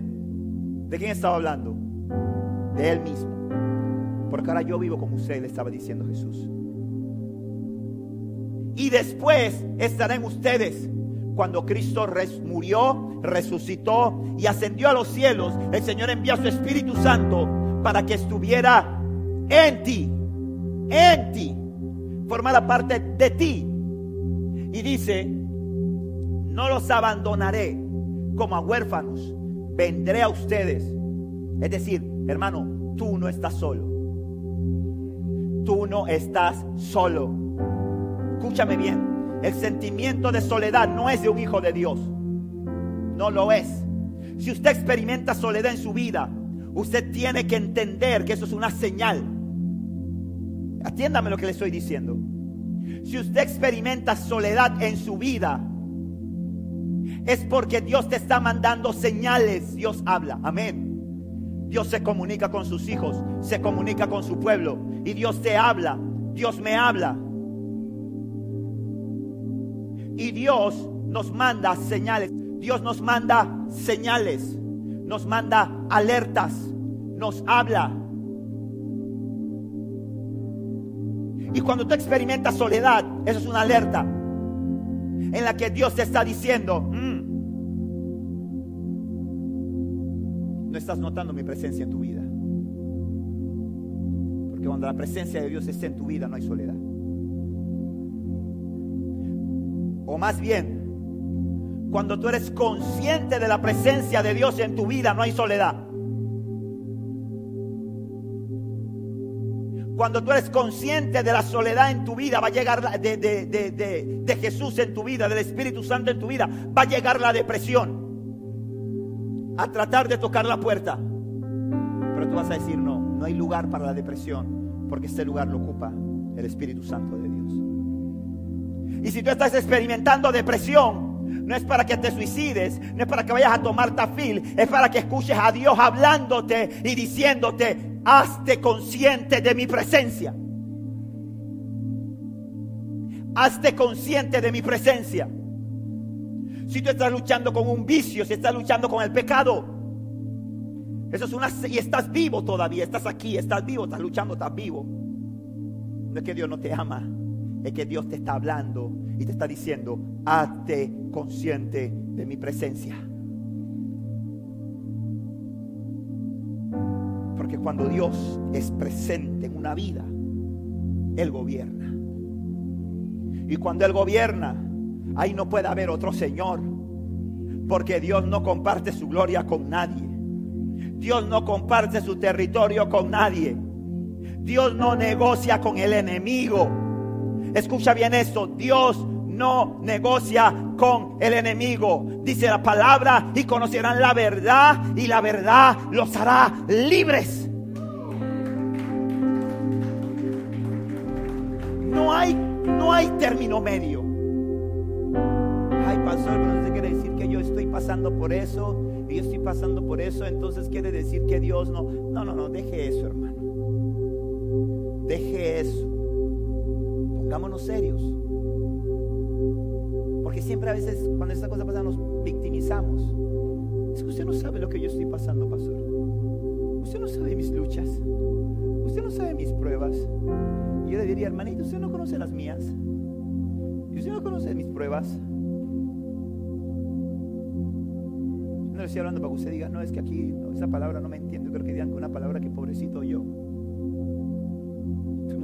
¿De quién estaba hablando? De Él mismo. Porque ahora yo vivo con ustedes, le estaba diciendo Jesús. Y después estará en ustedes. Cuando Cristo murió, resucitó y ascendió a los cielos, el Señor envió a su Espíritu Santo para que estuviera en ti, formara parte de ti. Y dice: no los abandonaré como a huérfanos, vendré a ustedes. Es decir, hermano, tú no estás solo. Escúchame bien, El sentimiento de soledad no es de un hijo de Dios. No lo es. Si usted experimenta soledad en su vida, usted tiene que entender que eso es una señal. Atiéndame lo que le estoy diciendo. Si usted experimenta soledad en su vida, es porque Dios te está mandando señales. Dios habla, amén. Dios se comunica con sus hijos, se comunica con su pueblo. Y Dios te habla, Dios me habla. Y Dios nos manda señales. Dios nos manda señales, nos manda alertas, nos habla. Y cuando tú experimentas soledad, eso es una alerta en la que Dios te está diciendo, no estás notando mi presencia en tu vida. Porque cuando la presencia de Dios esté en tu vida, no hay soledad. O más bien, cuando tú eres consciente de la presencia de Dios en tu vida, no hay soledad. Cuando tú eres consciente de la soledad en tu vida, va a llegar de Jesús en tu vida, del Espíritu Santo en tu vida, va a llegar la depresión a tratar de tocar la puerta. Pero tú vas a decir, no hay lugar para la depresión, porque este lugar lo ocupa el Espíritu Santo de Dios. Y si tú estás experimentando depresión, no es para que te suicides, no es para que vayas a tomar tafil, es para que escuches a Dios hablándote y diciéndote, hazte consciente de mi presencia. Hazte consciente de mi presencia. Si tú estás luchando con un vicio, si estás luchando con el pecado, eso es una, y estás vivo todavía, estás aquí, estás vivo, estás luchando, estás vivo. No es que Dios no te ama, es que Dios te está hablando y te está diciendo, hazte consciente de mi presencia. Porque cuando Dios es presente en una vida, Él gobierna. Y cuando Él gobierna, ahí no puede haber otro Señor. Porque Dios no comparte su gloria con nadie. Dios no comparte su territorio con nadie. Dios no negocia con el enemigo. Escucha bien esto, Dios no negocia con el enemigo. Dice la palabra, y conocerán la verdad, y la verdad los hará libres. No hay término medio. Ay, pastor, pero no quiere decir que yo estoy pasando por eso, y yo estoy pasando por eso, entonces quiere decir que Dios no. No, deje eso, hermano. Deje eso. Pongámonos serios. Porque siempre a veces cuando esta cosa pasa nos victimizamos. Es que usted no sabe lo que yo estoy pasando, pastor. Usted no sabe mis luchas. Usted no sabe mis pruebas. Y yo le diría, hermanito, usted no conoce las mías. Y usted no conoce mis pruebas. No le estoy hablando para que usted diga, no, es que aquí no, esa palabra no me entiendo. Creo que digan que una palabra que pobrecito yo.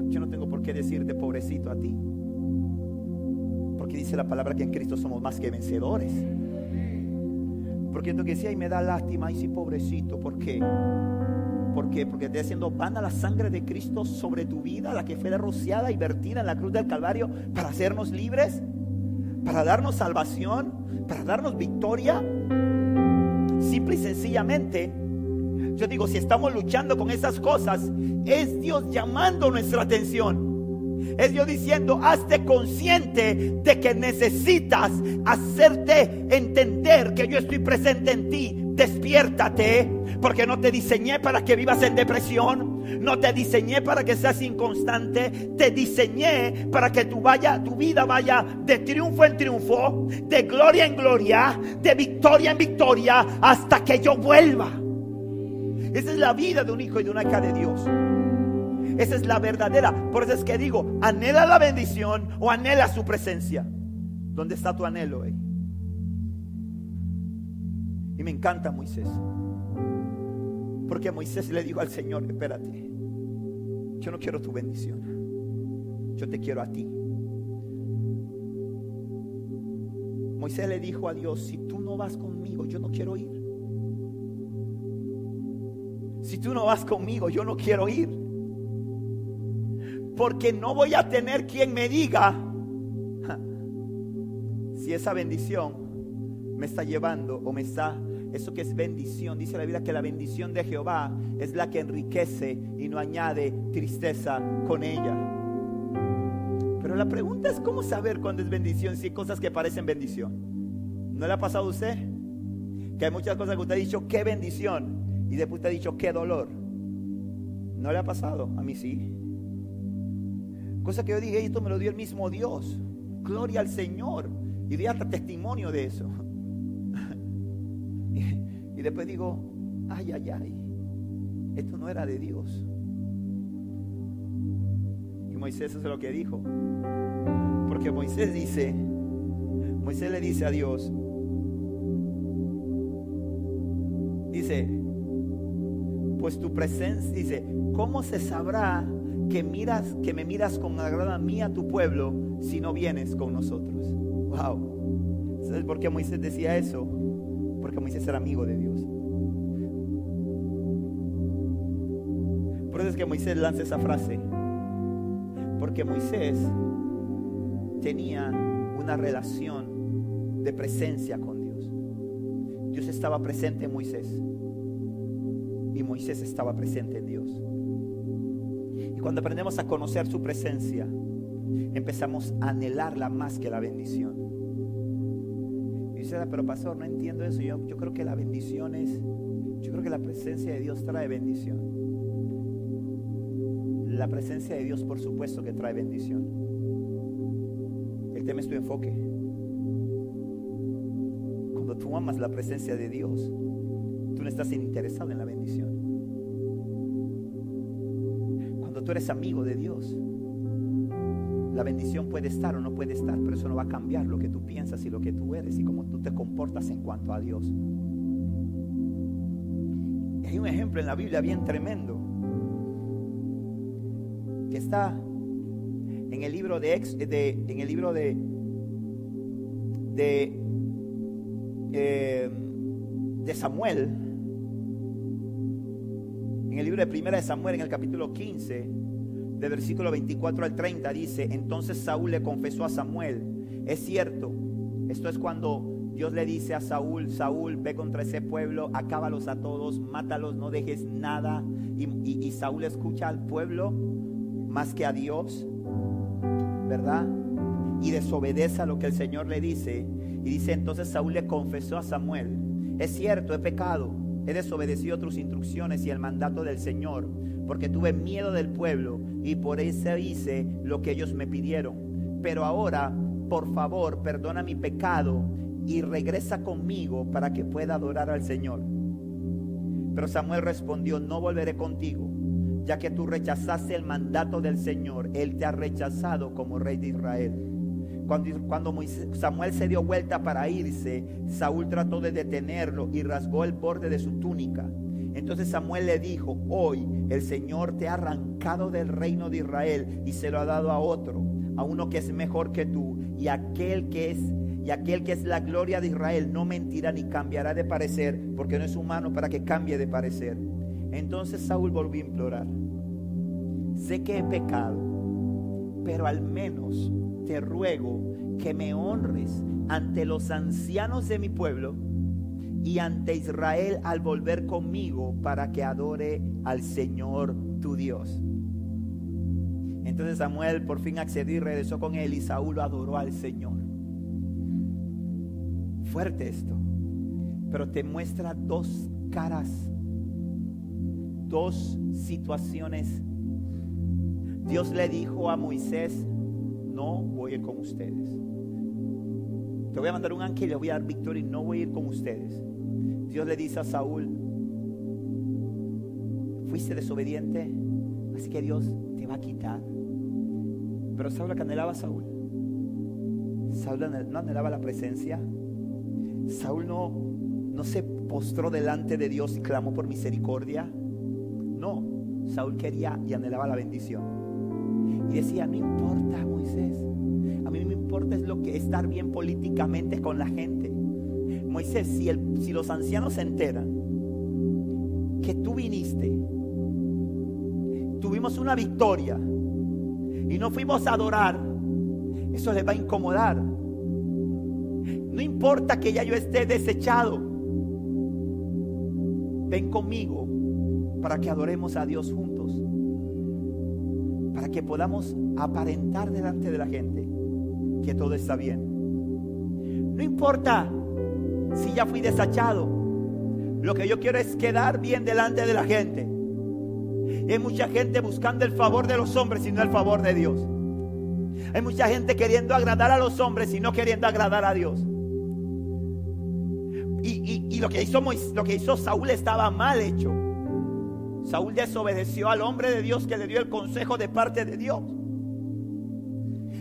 Yo no tengo por qué decirte pobrecito a ti, porque dice la palabra que en Cristo somos más que vencedores. Porque tú que decías, y me da lástima, y sí, pobrecito, ¿por qué? ¿Por qué? Porque te está haciendo vana la sangre de Cristo sobre tu vida, la que fue rociada y vertida en la cruz del Calvario para hacernos libres, para darnos salvación, para darnos victoria. Simple y sencillamente, yo digo, si estamos luchando con esas cosas, es Dios llamando nuestra atención. Es Dios diciendo, hazte consciente de que necesitas hacerte entender que yo estoy presente en ti. Despiértate, porque no te diseñé para que vivas en depresión, no te diseñé para que seas inconstante, te diseñé para que tu vida vaya de triunfo en triunfo, de gloria en gloria, de victoria en victoria, hasta que yo vuelva. Esa es la vida de un hijo y de una hija de Dios. Esa es la verdadera. Por eso es que digo, anhela la bendición o anhela su presencia. ¿Dónde está tu anhelo? Y me encanta Moisés. Porque Moisés le dijo al Señor, espérate, yo no quiero tu bendición, yo te quiero a ti. Moisés le dijo a Dios, si tú no vas conmigo, yo no quiero ir. Si tú no vas conmigo, yo no quiero ir. Porque no voy a tener quien me diga, si esa bendición me está llevando o me está... Eso que es bendición, dice la Biblia que la bendición de Jehová es la que enriquece y no añade tristeza con ella. Pero la pregunta es, ¿cómo saber cuándo es bendición si hay cosas que parecen bendición? ¿No le ha pasado a usted? Que hay muchas cosas que usted ha dicho, qué bendición, y después usted ha dicho, qué dolor. ¿No le ha pasado? A mí sí. Cosa que yo dije, esto me lo dio el mismo Dios. Gloria al Señor. Y di hasta testimonio de eso. Y después digo, ay, ay, ay, esto no era de Dios. Y Moisés es lo que dijo. Porque Moisés le dice a Dios, dice, pues tu presencia, dice, ¿cómo se sabrá que me miras con agrado a mí, a tu pueblo, si no vienes con nosotros? Wow. ¿Sabes por qué Moisés decía eso? Porque Moisés era amigo de Dios. Por eso es que Moisés lanza esa frase, porque Moisés tenía una relación de presencia con Dios. Dios estaba presente en Moisés y Moisés estaba presente en Dios. Y cuando aprendemos a conocer su presencia, empezamos a anhelarla más que la bendición. Pero pastor, no entiendo eso. Yo creo que la bendición es, yo creo que la presencia de Dios trae bendición. La presencia de Dios, por supuesto que trae bendición. El tema es tu enfoque. Cuando tú amas la presencia de Dios, tú no estás interesado en la bendición. Cuando tú eres amigo de Dios, la bendición puede estar o no puede estar, pero eso no va a cambiar lo que tú piensas y lo que tú eres y cómo tú te comportas en cuanto a Dios. Y hay un ejemplo en la Biblia bien tremendo que está en el libro de Samuel, en el libro de Primera de Samuel, en el capítulo 15. De versículo 24 al 30 dice: entonces Saúl le confesó a Samuel, es cierto, esto es cuando Dios le dice a Saúl: Saúl, ve contra ese pueblo, acábalos a todos, mátalos, no dejes nada. Y Saúl escucha al pueblo más que a Dios, ¿verdad? Y desobedece a lo que el Señor le dice. Y dice: entonces Saúl le confesó a Samuel, es cierto, he pecado, he desobedecido tus instrucciones y el mandato del Señor, porque tuve miedo del pueblo y por eso hice lo que ellos me pidieron. Pero ahora, por favor, perdona mi pecado y regresa conmigo para que pueda adorar al Señor. Pero Samuel respondió: no volveré contigo, ya que tú rechazaste el mandato del Señor. Él te ha rechazado como rey de Israel. Cuando Samuel se dio vuelta para irse, Saúl trató de detenerlo y rasgó el borde de su túnica. Entonces Samuel le dijo: hoy el Señor te ha arrancado del reino de Israel y se lo ha dado a otro, a uno que es mejor que tú, y aquel que es la gloria de Israel no mentirá ni cambiará de parecer, porque no es humano para que cambie de parecer. Entonces Saúl volvió a implorar: sé que he pecado, pero al menos te ruego que me honres ante los ancianos de mi pueblo y ante Israel al volver conmigo, para que adore al Señor tu Dios. Entonces Samuel por fin accedió y regresó con él, y Saúl adoró al Señor. Fuerte esto, pero te muestra dos caras, dos situaciones. Dios le dijo a Moisés: no voy a ir con ustedes, te voy a mandar un ángel y le voy a dar victoria, y no voy a ir con ustedes. Dios le dice a Saúl: fuiste desobediente, así que Dios te va a quitar. Pero Saúl, que anhelaba a Saúl, Saúl no anhelaba la presencia. Saúl no se postró delante de Dios y clamó por misericordia. No, Saúl quería y anhelaba la bendición. Y decía: no importa, Moisés, a mí me importa es lo que estar bien políticamente con la gente. Moisés, si los ancianos se enteran que tú viniste, tuvimos una victoria y no fuimos a adorar, eso les va a incomodar. No importa que ya yo esté desechado, ven conmigo para que adoremos a Dios juntos, para que podamos aparentar delante de la gente que todo está bien. No importa si ya fui desechado, lo que yo quiero es quedar bien delante de la gente. Hay mucha gente buscando el favor de los hombres y no el favor de Dios. Hay mucha gente queriendo agradar a los hombres y no queriendo agradar a Dios. Y lo que hizo Saúl estaba mal hecho. Saúl desobedeció al hombre de Dios que le dio el consejo de parte de Dios.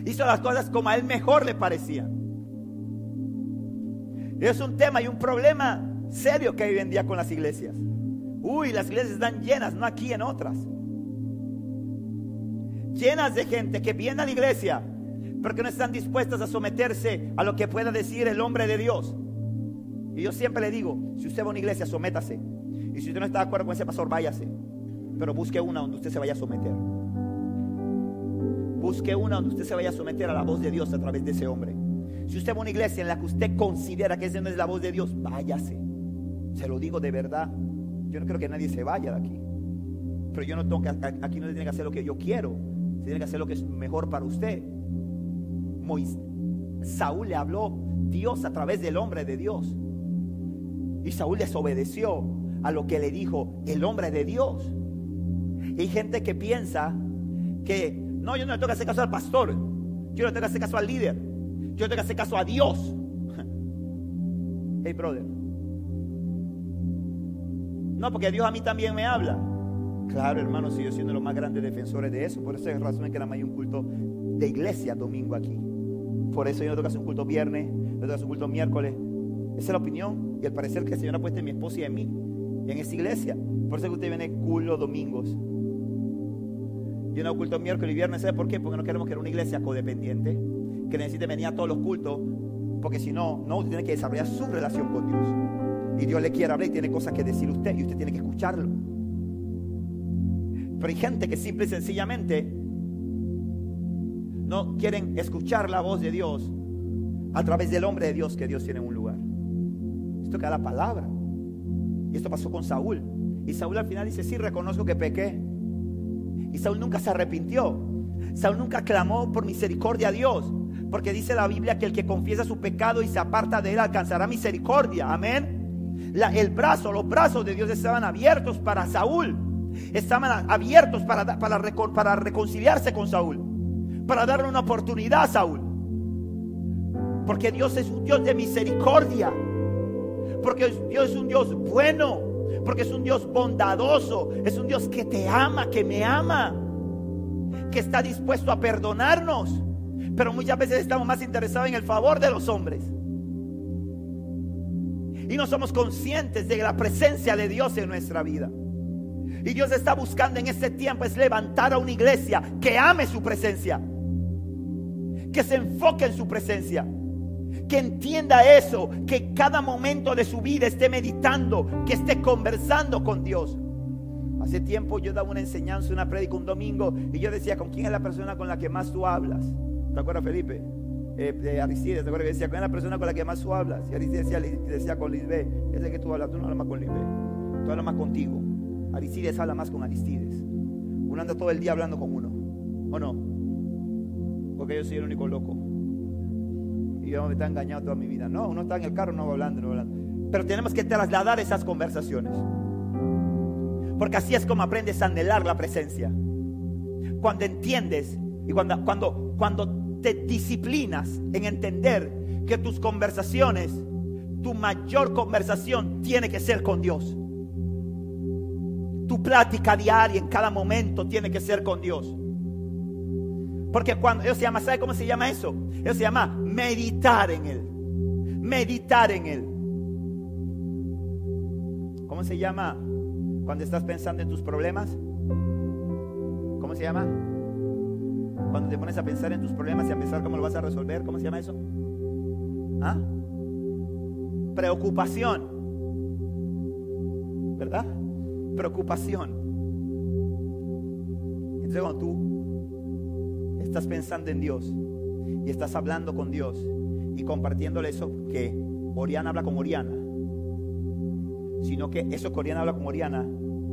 Hizo las cosas como a él mejor le parecía. Es un tema y un problema serio que hay hoy en día con las iglesias. Las iglesias están llenas, no aquí en otras, llenas de gente que viene a la iglesia pero que no están dispuestas a someterse a lo que pueda decir el hombre de Dios. Y yo siempre le digo, si usted va a una iglesia, sométase. Y si usted no está de acuerdo con ese pastor, váyase. Pero busque una donde usted se vaya a someter. Busque una donde usted se vaya a someter a la voz de Dios a través de ese hombre. Si usted va a una iglesia en la que usted considera que esa no es la voz de Dios, váyase. Se lo digo de verdad. Yo no creo que nadie se vaya de aquí. Pero yo no tengo que, aquí no se tiene que hacer lo que yo quiero. Se tiene que hacer lo que es mejor para usted. Saúl le habló Dios a través del hombre de Dios. Y Saúl desobedeció a lo que le dijo el hombre de Dios. Y hay gente que piensa que no, yo no le tengo que hacer caso al pastor, yo no le tengo que hacer caso al líder, yo le tengo que hacer caso a Dios. Hey brother, no, porque Dios a mí también me habla. Claro hermano, si yo siendo los más grandes defensores de eso. Por eso es razón que nada más hay un culto de iglesia domingo aquí. Por eso yo no tengo que hacer un culto viernes, no tengo que hacer un culto miércoles. Esa es la opinión y el parecer que el Señor ha puesto en mi esposa y en mí, en esta iglesia. Por eso que usted viene culo domingos. Yo no culto miércoles y viernes. ¿Sabe por qué? Porque no queremos crear una iglesia codependiente que necesite venir a todos los cultos, porque si no, usted tiene que desarrollar su relación con Dios. Y Dios le quiere hablar y tiene cosas que decir a usted y usted tiene que escucharlo. Pero hay gente que simple y sencillamente no quieren escuchar la voz de Dios a través del hombre de Dios que Dios tiene en un lugar. Esto queda la palabra. Y esto pasó con Saúl. Y Saúl al final dice, sí, reconozco que pequé. Y Saúl nunca se arrepintió. Saúl nunca clamó por misericordia a Dios, porque dice la Biblia que el que confiesa su pecado y se aparta de él alcanzará misericordia. Amén. Los brazos de Dios estaban abiertos para Saúl. Estaban abiertos para reconciliarse con Saúl, para darle una oportunidad a Saúl. Porque Dios es un Dios de misericordia, porque Dios es un Dios bueno, porque es un Dios bondadoso, es un Dios que te ama, que me ama, que está dispuesto a perdonarnos. Pero muchas veces estamos más interesados en el favor de los hombres y no somos conscientes de la presencia de Dios en nuestra vida. Y Dios está buscando en este tiempo es levantar a una iglesia que ame su presencia, que se enfoque en su presencia, que entienda eso, que cada momento de su vida esté meditando, que esté conversando con Dios. Hace tiempo yo daba una enseñanza, una prédica un domingo, y yo decía, ¿con quién es la persona con la que más tú hablas? ¿Te acuerdas, Felipe? Aristides, ¿te acuerdas? Decía, ¿quién es la persona con la que más tú hablas? Y Aristides decía con Lisbeth. Ese que tú hablas, tú no hablas más con Lisbeth, tú hablas más contigo. Aristides habla más con Aristides. Uno anda todo el día hablando con uno, ¿o no? Porque yo soy el único loco y yo me he engañado toda mi vida. No, uno está en el carro, no va hablando. Pero tenemos que trasladar esas conversaciones, porque así es como aprendes a anhelar la presencia. Cuando entiendes y cuando te disciplinas en entender que tus conversaciones, tu mayor conversación tiene que ser con Dios. Tu plática diaria en cada momento tiene que ser con Dios. Porque cuando ellos se llama, ¿sabe cómo se llama eso? Eso se llama meditar en Él. Meditar en Él. ¿Cómo se llama cuando estás pensando en tus problemas? ¿Cómo se llama? Cuando te pones a pensar en tus problemas y a pensar cómo lo vas a resolver, ¿cómo se llama eso? ¿Ah? Preocupación. ¿Verdad? Preocupación. Entonces cuando tú estás pensando en Dios y estás hablando con Dios y compartiéndole eso que Oriana habla con Oriana, sino que eso que Oriana habla con Oriana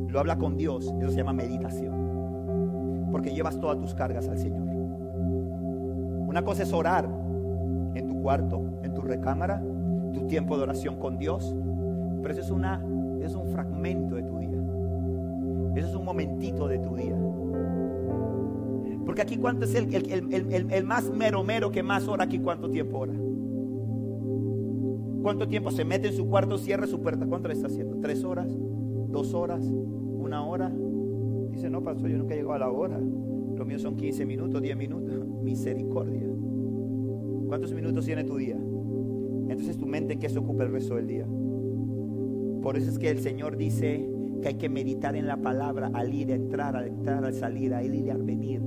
lo habla con Dios. Eso se llama meditación, porque llevas todas tus cargas al Señor. Una cosa es orar en tu cuarto, en tu recámara, tu tiempo de oración con Dios, pero eso es un fragmento de tu día, eso es un momentito de tu día. Porque aquí, ¿cuánto es el más mero que más ora aquí? ¿Cuánto tiempo ora? ¿Cuánto tiempo se mete en su cuarto, cierra su puerta? ¿Cuánto le está haciendo? 3 horas, 2 horas, 1 hora. Dice, no, pastor, yo nunca he llegado a la hora. Lo mío son 15 minutos, 10 minutos. Misericordia. ¿Cuántos minutos tiene tu día? Entonces, tu mente, ¿en qué se ocupa el resto del día? Por eso es que el Señor dice que hay que meditar en la palabra al ir, al entrar, al salir, al ir y al venir.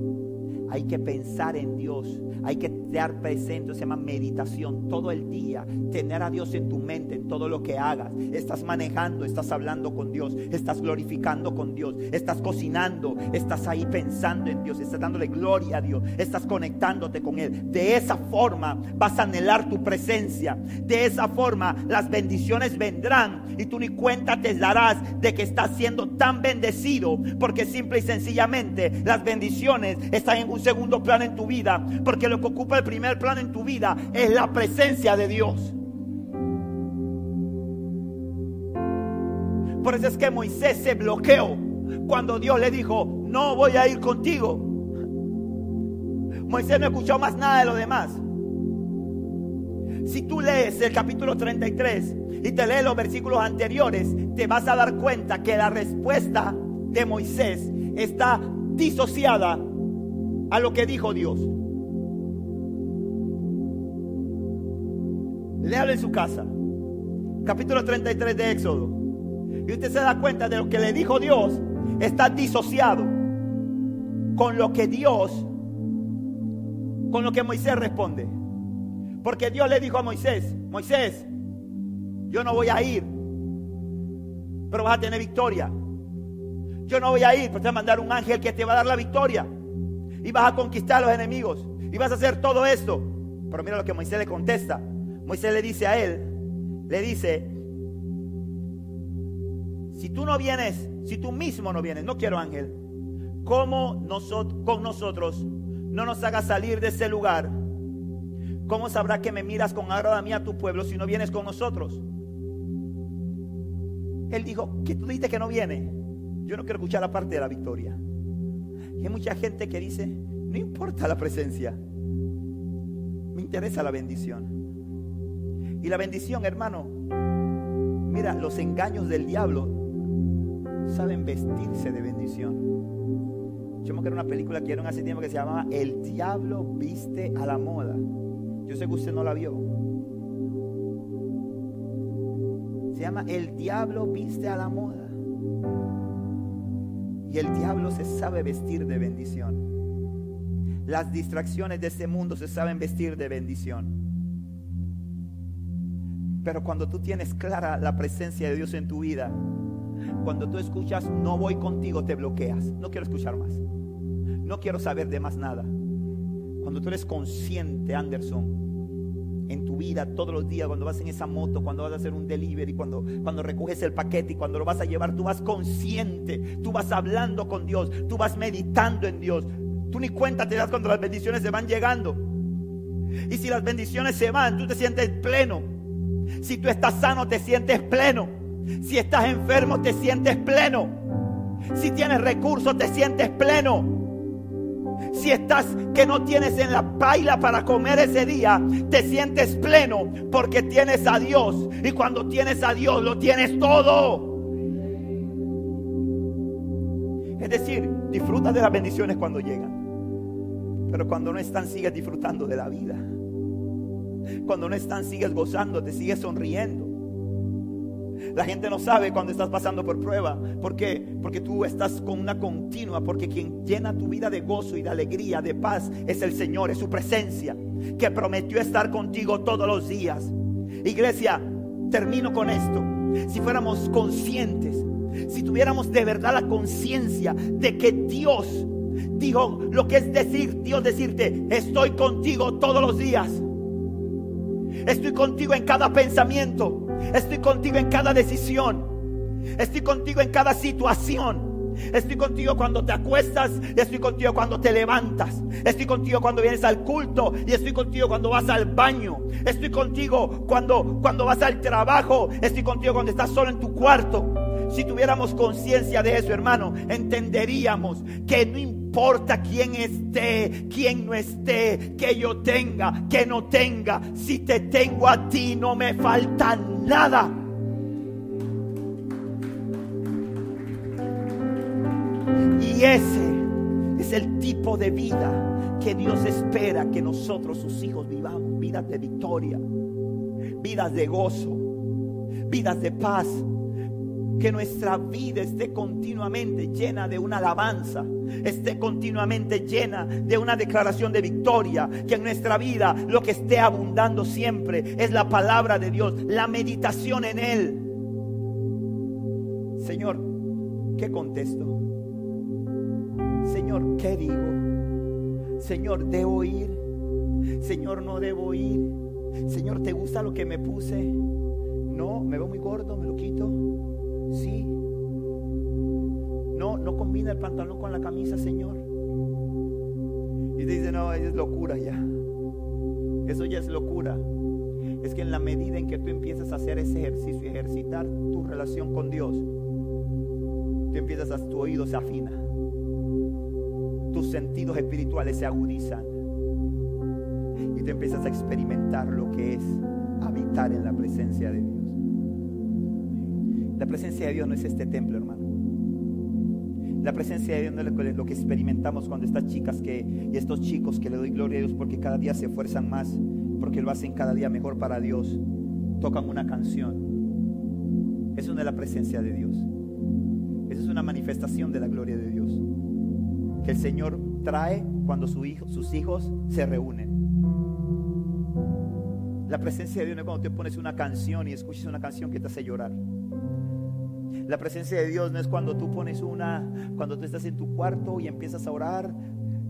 Hay que pensar en Dios, hay que estar presente, se llama meditación, todo el día, tener a Dios en tu mente, en todo lo que hagas. Estás manejando, estás hablando con Dios, estás glorificando con Dios, estás cocinando, estás ahí pensando en Dios, estás dándole gloria a Dios, estás conectándote con Él. De esa forma vas a anhelar tu presencia, de esa forma las bendiciones vendrán y tú ni cuenta te darás de que estás siendo tan bendecido, porque simple y sencillamente las bendiciones están en segundo plano en tu vida, porque lo que ocupa el primer plano en tu vida es la presencia de Dios. Por eso es que Moisés se bloqueó cuando Dios le dijo: no voy a ir contigo. Moisés no escuchó más nada de lo demás. Si tú lees el capítulo 33 y te lees los versículos anteriores, te vas a dar cuenta que la respuesta de Moisés está disociada a lo que dijo Dios. Léalo en su casa, capítulo 33 de Éxodo, y usted se da cuenta de lo que le dijo Dios está disociado con lo que Dios, con lo que Moisés responde. Porque Dios le dijo a Moisés: Moisés, yo no voy a ir, pero vas a tener victoria. Yo no voy a ir, pero te va a mandar un ángel que te va a dar la victoria, y vas a conquistar a los enemigos, y vas a hacer todo esto. Pero mira lo que Moisés le contesta. Moisés le dice a él, le dice: si tú no vienes, si tú mismo no vienes, no quiero ángel, ¿cómo con nosotros no nos hagas salir de ese lugar? ¿Cómo sabrá que me miras con agrado a mí, a tu pueblo, si no vienes con nosotros? Él dijo: ¿qué tú dijiste que no viene? Yo no quiero escuchar la parte de la victoria. Hay mucha gente que dice: no importa la presencia, me interesa la bendición. Y la bendición, hermano, mira, los engaños del diablo saben vestirse de bendición. Yo me acuerdo de una película que vieron hace tiempo que se llamaba El diablo viste a la moda. Yo sé que usted no la vio. Se llama El diablo viste a la moda. Y el diablo se sabe vestir de bendición. Las distracciones de este mundo se saben vestir de bendición. Pero cuando tú tienes clara la presencia de Dios en tu vida, cuando tú escuchas "no voy contigo", te bloqueas. No quiero escuchar más, no quiero saber de más nada. Cuando tú eres consciente, Anderson, en tu vida todos los días, cuando vas en esa moto, cuando vas a hacer un delivery, cuando recoges el paquete y cuando lo vas a llevar, tú vas consciente, tú vas hablando con Dios, tú vas meditando en Dios. Tú ni cuenta te das cuando las bendiciones se van llegando, y si las bendiciones se van, tú te sientes pleno. Si tú estás sano, te sientes pleno. Si estás enfermo, te sientes pleno. Si tienes recursos, te sientes pleno. Si estás que no tienes en la paila para comer ese día, te sientes pleno, porque tienes a Dios, y cuando tienes a Dios lo tienes todo. Es decir, disfrutas de las bendiciones cuando llegan, pero cuando no están sigues disfrutando de la vida. Cuando no están sigues gozando, te sigues sonriendo. La gente no sabe cuando estás pasando por prueba. ¿Por qué? Porque tú estás con una continua, porque quien llena tu vida de gozo y de alegría, de paz, es el Señor, es su presencia, que prometió estar contigo todos los días. Iglesia, termino con esto. Si fuéramos conscientes, si tuviéramos de verdad la conciencia de que Dios dijo lo que es decir, Dios decirte: estoy contigo todos los días. Estoy contigo en cada pensamiento. Estoy contigo en cada decisión. Estoy contigo en cada situación. Estoy contigo cuando te acuestas y estoy contigo cuando te levantas. Estoy contigo cuando vienes al culto y estoy contigo cuando vas al baño. Estoy contigo cuando vas al trabajo. Estoy contigo cuando estás solo en tu cuarto. Si tuviéramos conciencia de eso, hermano, entenderíamos que no importa quién esté, quién no esté, que yo tenga, que no tenga, si te tengo a ti no me falta nada. Y ese es el tipo de vida que Dios espera que nosotros, sus hijos, vivamos. Vidas de victoria, vidas de gozo, vidas de paz. Que nuestra vida esté continuamente llena de una alabanza, esté continuamente llena de una declaración de victoria. Que en nuestra vida lo que esté abundando siempre es la palabra de Dios, la meditación en Él. Señor, ¿qué contesto? Señor, ¿qué digo? Señor, ¿debo ir? Señor, ¿no debo ir? Señor, ¿te gusta lo que me puse? No, me veo muy gordo, me lo quito. Sí. No, no combina el pantalón con la camisa, Señor. Y te dice, no, es locura ya. Eso ya es locura. Es que en la medida en que tú empiezas a hacer ese ejercicio y ejercitar tu relación con Dios, tú empiezas a, tu oído se afina, tus sentidos espirituales se agudizan y te empiezas a experimentar lo que es habitar en la presencia de Dios. La presencia de Dios no es este templo, hermano. La presencia de Dios no es lo que experimentamos cuando estas chicas y estos chicos, que le doy gloria a Dios porque cada día se esfuerzan más, porque lo hacen cada día mejor para Dios, tocan una canción. Eso no es la presencia de Dios. Eso es una manifestación de la gloria de Dios que el Señor trae cuando sus hijos se reúnen. La presencia de Dios no es cuando te pones una canción y escuchas una canción que te hace llorar. La presencia de Dios no es cuando tú pones cuando tú estás en tu cuarto y empiezas a orar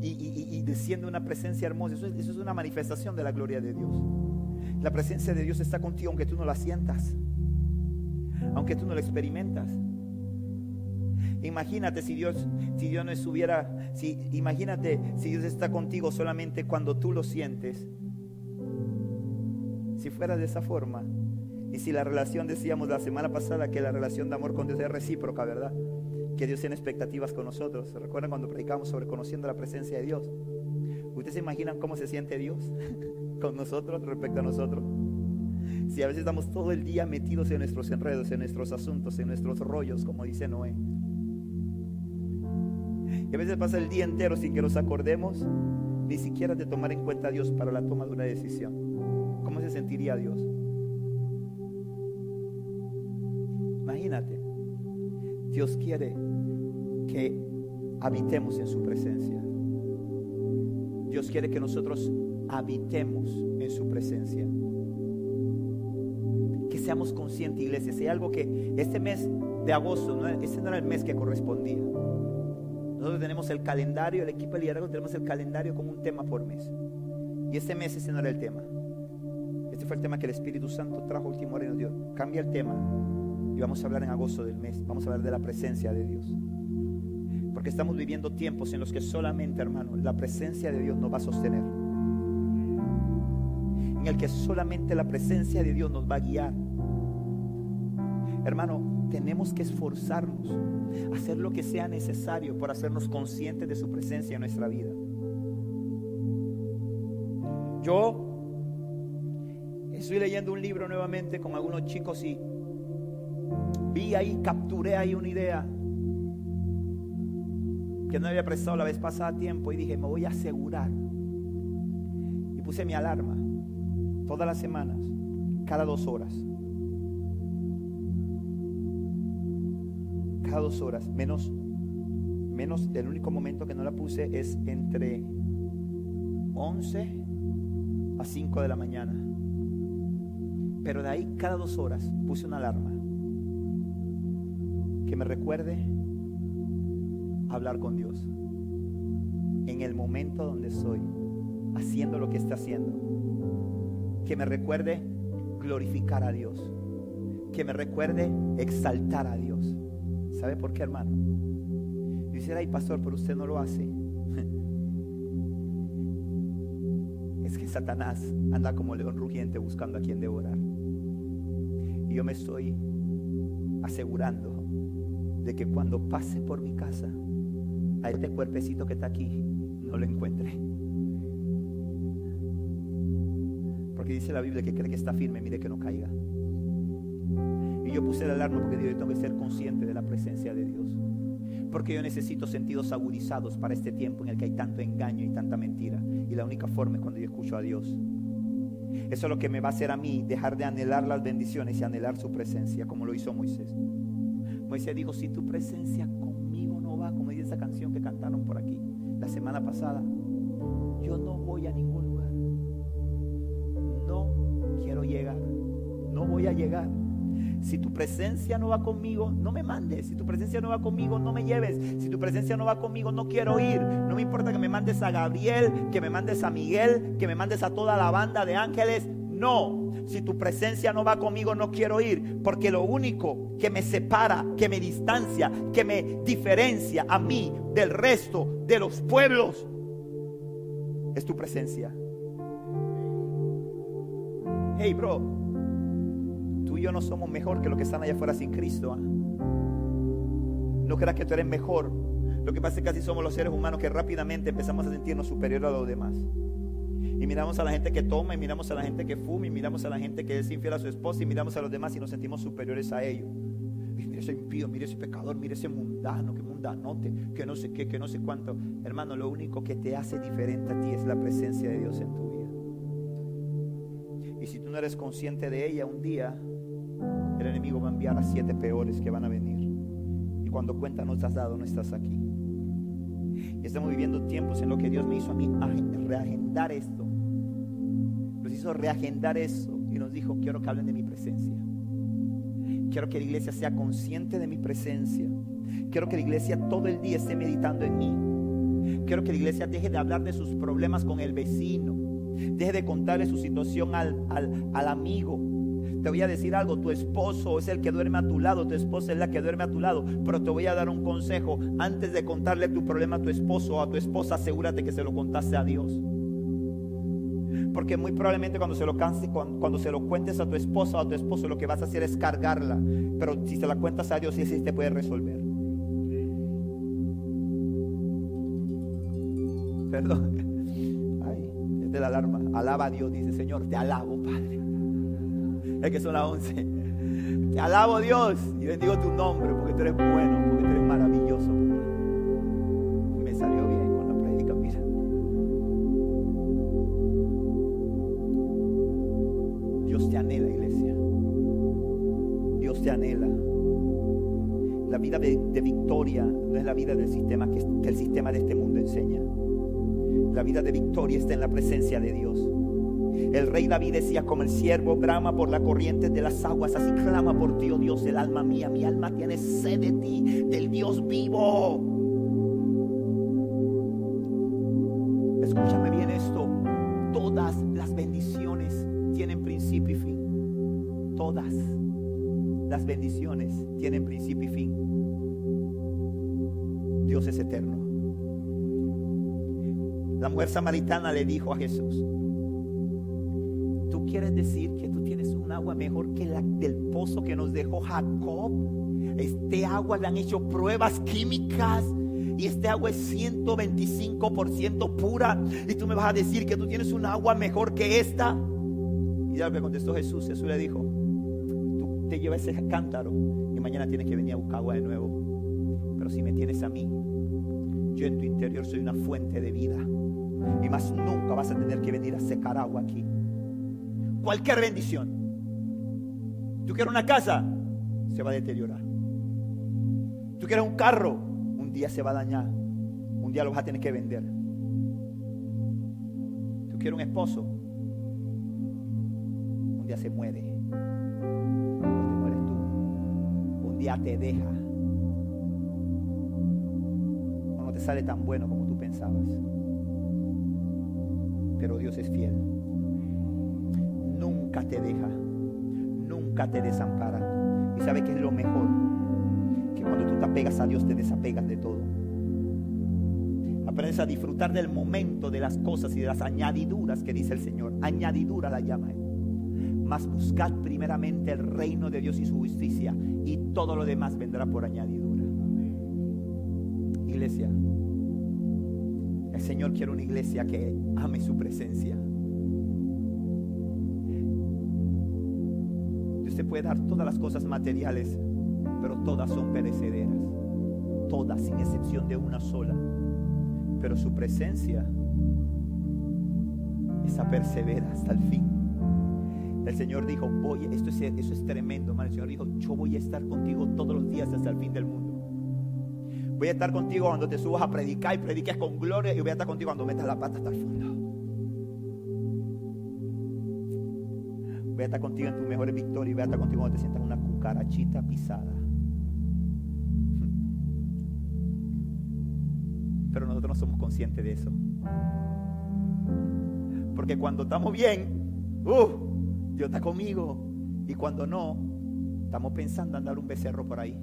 y desciende una presencia hermosa. Eso es una manifestación de la gloria de Dios. La presencia de Dios está contigo aunque tú no la sientas, aunque tú no la experimentas. Imagínate si Dios no estuviera, imagínate si Dios está contigo solamente cuando tú lo sientes. Si fuera de esa forma. Y si la relación, decíamos la semana pasada, que la relación de amor con Dios es recíproca, ¿verdad? Que Dios tiene expectativas con nosotros. ¿Se recuerdan cuando predicamos sobre conociendo la presencia de Dios? ¿Ustedes se imaginan cómo se siente Dios con nosotros, respecto a nosotros? Si a veces estamos todo el día metidos en nuestros enredos, en nuestros asuntos, en nuestros rollos, como dice Noé. Y a veces pasa el día entero sin que nos acordemos ni siquiera de tomar en cuenta a Dios para la toma de una decisión. ¿Cómo se sentiría Dios? Imagínate, Dios quiere que habitemos en su presencia. Dios quiere que nosotros habitemos en su presencia. Que seamos conscientes, iglesia. Si hay algo que este mes de agosto, este no era el mes que correspondía. Nosotros tenemos el calendario, el equipo de liderazgo tenemos el calendario como un tema por mes. Y este mes ese no era el tema. Este fue el tema que el Espíritu Santo trajo última hora y nos dio. Cambia el tema. Y vamos a hablar en agosto del mes. Vamos a hablar de la presencia de Dios. Porque estamos viviendo tiempos en los que solamente, hermano, la presencia de Dios nos va a sostener. En el que solamente la presencia de Dios nos va a guiar. Hermano, tenemos que esforzarnos, hacer lo que sea necesario por hacernos conscientes de su presencia en nuestra vida. Yo estoy leyendo un libro nuevamente con algunos chicos y vi ahí, capturé ahí una idea que no había prestado la vez pasada a tiempo y dije, me voy a asegurar. Y puse mi alarma todas las semanas, cada 2 horas. Cada 2 horas, menos el único momento que no la puse es entre 11 a 5 de la mañana. Pero de ahí cada 2 horas puse una alarma que me recuerde hablar con Dios en el momento donde estoy haciendo lo que está haciendo. que me recuerde glorificar a Dios, que me recuerde exaltar a Dios. ¿Sabe por qué, hermano? Dice, ay pastor, pero usted no lo hace. Es que Satanás anda como león rugiente buscando a quien devorar, y yo me estoy asegurando de que cuando pase por mi casa, a este cuerpecito que está aquí no lo encuentre, porque dice la Biblia que cree que está firme, mire que no caiga. Y yo puse la alarma porque digo, yo tengo que ser consciente de la presencia de Dios, porque yo necesito sentidos agudizados para este tiempo en el que hay tanto engaño y tanta mentira, y la única forma es cuando yo escucho a Dios. Eso es lo que me va a hacer a mí dejar de anhelar las bendiciones y anhelar su presencia, como lo hizo Moisés. Moisés dijo, si tu presencia conmigo no va, como dice esa canción que cantaron por aquí la semana pasada, yo no voy a ningún lugar, no quiero llegar, no voy a llegar. Si tu presencia no va conmigo, no me mandes. Si tu presencia no va conmigo, no me lleves. Si tu presencia no va conmigo, no quiero ir. No me importa que me mandes a Gabriel, que me mandes a Miguel, que me mandes a toda la banda de ángeles. No, si tu presencia no va conmigo, no quiero ir, porque lo único que me separa, que me distancia, que me diferencia a mí del resto de los pueblos, es tu presencia. Hey, bro, tú y yo no somos mejor que los que están allá afuera sin Cristo, ¿eh? No creas que tú eres mejor. Lo que pasa es que así somos los seres humanos, que rápidamente empezamos a sentirnos superiores a los demás. Y miramos a la gente que toma, y miramos a la gente que fuma, y miramos a la gente que es infiel a su esposa, y miramos a los demás y nos sentimos superiores a ellos. Mire ese impío, mire ese pecador, mire ese mundano, que mundanote, que no sé qué, que no sé cuánto. Hermano, lo único que te hace diferente a ti es la presencia de Dios en tu vida. Y si tú no eres consciente de ella, un día el enemigo va a enviar a 7 peores que van a venir, y cuando cuenta no te has dado, no estás aquí. Y estamos viviendo tiempos en los que Dios me hizo a mí reagendar esto, nos hizo reagendar eso, y nos dijo, quiero que hablen de mi presencia, quiero que la iglesia sea consciente de mi presencia, quiero que la iglesia todo el día esté meditando en mí, quiero que la iglesia deje de hablar de sus problemas con el vecino, deje de contarle su situación al amigo. Te voy a decir algo, tu esposo es el que duerme a tu lado, tu esposa es la que duerme a tu lado, pero te voy a dar un consejo: antes de contarle tu problema a tu esposo o a tu esposa, asegúrate que se lo contaste a Dios, porque muy probablemente cuando se lo cuentes a tu esposa o a tu esposo, lo que vas a hacer es cargarla, pero si se la cuentas a Dios, sí te puede resolver. Perdón, ay, esta es la alarma. Alaba a Dios, dice, Señor, te alabo, Padre. Es que son las 11. Te alabo, Dios, y bendigo tu nombre, porque tú eres bueno, porque tú eres maravilloso. Me salió bien con la prédica, mira. Dios te anhela, iglesia. Dios te anhela. La vida de victoria no es la vida del sistema que el sistema de este mundo enseña. La vida de victoria está en la presencia de Dios. El rey David decía, como el siervo brama por la corriente de las aguas, así clama por ti, oh Dios, el alma mía. Mi alma tiene sed de ti, del Dios vivo. Escúchame bien esto: todas las bendiciones tienen principio y fin. Todas las bendiciones tienen principio y fin. Dios es eterno. La mujer samaritana le dijo a Jesús, ¿tú quieres decir que tú tienes un agua mejor que la del pozo que nos dejó Jacob? Este agua le han hecho pruebas químicas y este agua es 125% pura, y tú me vas a decir que tú tienes un agua mejor que esta. Y ya le contestó Jesús. Jesús le dijo, tú te llevas ese cántaro y mañana tienes que venir a buscar agua de nuevo, pero si me tienes a mí, yo en tu interior soy una fuente de vida, y más nunca vas a tener que venir a secar agua aquí. Cualquier bendición. Tú quieres una casa, se va a deteriorar. Tú quieres un carro, un día se va a dañar, un día lo vas a tener que vender. Tú quieres un esposo, un día se muere, o te mueres tú, un día te deja, o no te sale tan bueno como tú pensabas. Pero Dios es fiel. nunca te deja, nunca te desampara. Y sabe que es lo mejor, que cuando tú te apegas a Dios te desapegas de todo. Aprendes a disfrutar del momento, de las cosas y de las añadiduras que dice el Señor. Añadidura la llama Él. Mas buscad primeramente el reino de Dios y su justicia, y todo lo demás vendrá por añadidura. Iglesia, el Señor quiere una iglesia que ame su presencia. Dios te puede dar todas las cosas materiales, pero todas son perecederas, todas sin excepción de una sola. Pero su presencia, esa persevera hasta el fin. El Señor dijo, eso es tremendo, hermano. El Señor dijo, yo voy a estar contigo todos los días hasta el fin del mundo. Voy a estar contigo cuando te subas a predicar y prediques con gloria, y voy a estar contigo cuando metas la pata hasta el fondo. Voy a estar contigo en tus mejores victorias, y voy a estar contigo cuando te sientas una cucarachita pisada. Pero nosotros no somos conscientes de eso, porque cuando estamos bien, Dios está conmigo, y cuando no, estamos pensando andar un becerro por ahí.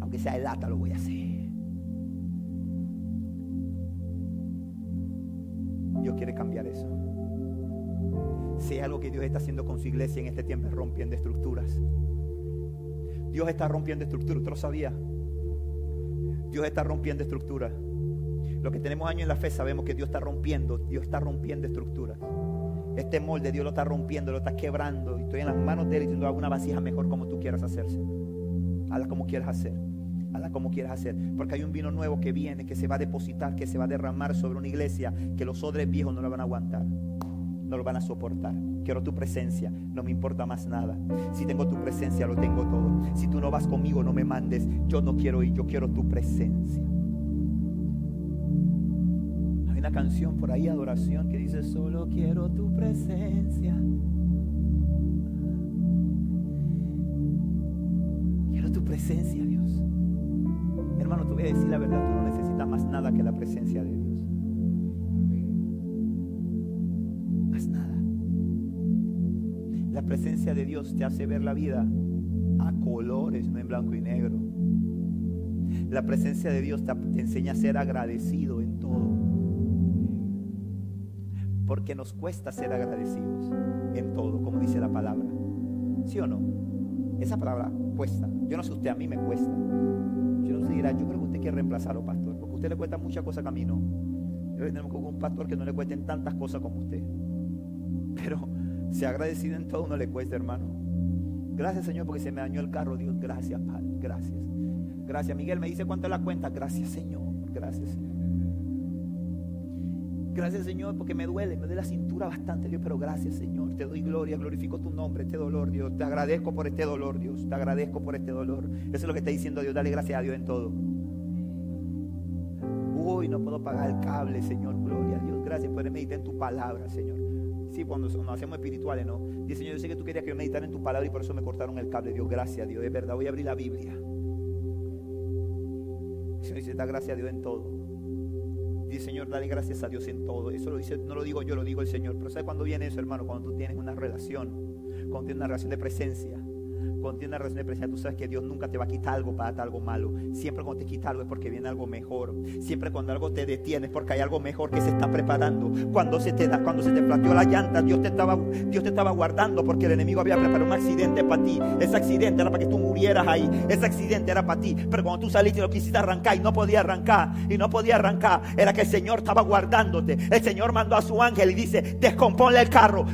Aunque sea de lata lo voy a hacer. Dios quiere cambiar eso. Si algo que Dios está haciendo con su iglesia en este tiempo es rompiendo estructuras. Dios está rompiendo estructuras, ¿usted lo sabía? Dios está rompiendo estructuras. Los que tenemos años en la fe sabemos que Dios está rompiendo estructuras. Este molde Dios lo está rompiendo, lo está quebrando, y estoy en las manos de Él, y tú hago una vasija mejor como tú quieras hacerse. Hazla como quieras hacer, hazla como quieras hacer, porque hay un vino nuevo que viene, que se va a depositar, que se va a derramar sobre una iglesia, que los odres viejos no la van a aguantar, no lo van a soportar. Quiero tu presencia, no me importa más nada. Si tengo tu presencia, lo tengo todo. Si tú no vas conmigo, no me mandes. Yo no quiero ir, yo quiero tu presencia. Hay una canción por ahí, adoración, que dice: solo quiero tu presencia. Quiero tu presencia, Dios. Hermano, te voy a decir la verdad, tú no necesitas más nada que la presencia de Dios. La presencia de Dios te hace ver la vida a colores, no en blanco y negro. La presencia de Dios te enseña a ser agradecido en todo, porque nos cuesta ser agradecidos en todo, como dice la palabra. ¿Sí o no? Esa palabra cuesta. Yo no sé usted, a mí me cuesta. Yo no sé, dirá, yo creo que usted quiere reemplazarlo, pastor, porque a usted le cuesta muchas cosas que a mí no. Tenemos que un pastor que no le cuesten tantas cosas como usted. Pero si agradecido en todo, no le cuesta, hermano. Gracias, Señor, porque se me dañó el carro. Dios, gracias, Padre, gracias. Gracias, Miguel, me dice cuánto es la cuenta. Gracias, Señor, gracias, Señor. Gracias, Señor, porque me duele la cintura bastante, Dios, pero gracias, Señor. Te doy gloria, glorifico tu nombre, este dolor, Dios. Te agradezco por este dolor, Dios. Te agradezco por este dolor. Eso es lo que está diciendo Dios, dale gracias a Dios en todo. Uy, no puedo pagar el cable, Señor, gloria a Dios. Gracias, Padre, medita en tu palabra, Señor. Sí, cuando nos hacemos espirituales, ¿no? Dice, Señor, yo sé que tú querías que yo meditara en tu palabra y por eso me cortaron el cable. Dios, gracias a Dios, es verdad, voy a abrir la Biblia. El Señor dice, da gracias a Dios en todo. Dice, Señor, dale gracias a Dios en todo. Eso lo dice, no lo digo yo, lo digo el Señor. Pero ¿sabes cuándo viene eso, hermano? Cuando tú tienes una relación, cuando tienes una relación de presencia. Cuando tienes una relación de presencia, tú sabes que Dios nunca te va a quitar algo para darte algo malo. Siempre cuando te quita algo es porque viene algo mejor. Siempre cuando algo te detiene es porque hay algo mejor que se está preparando. Cuando se te plateó la llanta, Dios te estaba guardando, porque el enemigo había preparado un accidente para ti. Ese accidente era para que tú murieras ahí. Ese accidente era para ti. Pero cuando tú saliste y lo quisiste arrancar y no podía arrancar, era que el Señor estaba guardándote. El Señor mandó a su ángel y dice, descomponle el carro,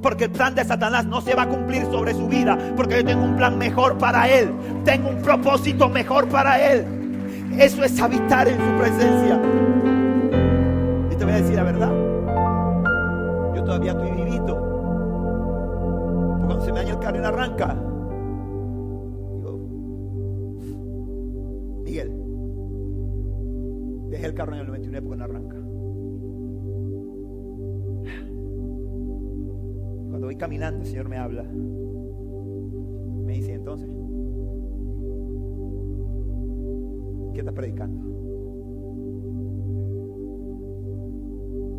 porque el plan de Satanás no se va a cumplir sobre su vida, porque yo tengo un plan mejor para él, tengo un propósito mejor para él. Eso es habitar en su presencia. Y te voy a decir la verdad, yo todavía estoy vivito, porque cuando se me daña el carro y arranca, digo, Miguel, dejé el carro en el 99 porque no arranca. Cuando voy caminando, el Señor me habla, me dice, entonces, ¿qué estás predicando?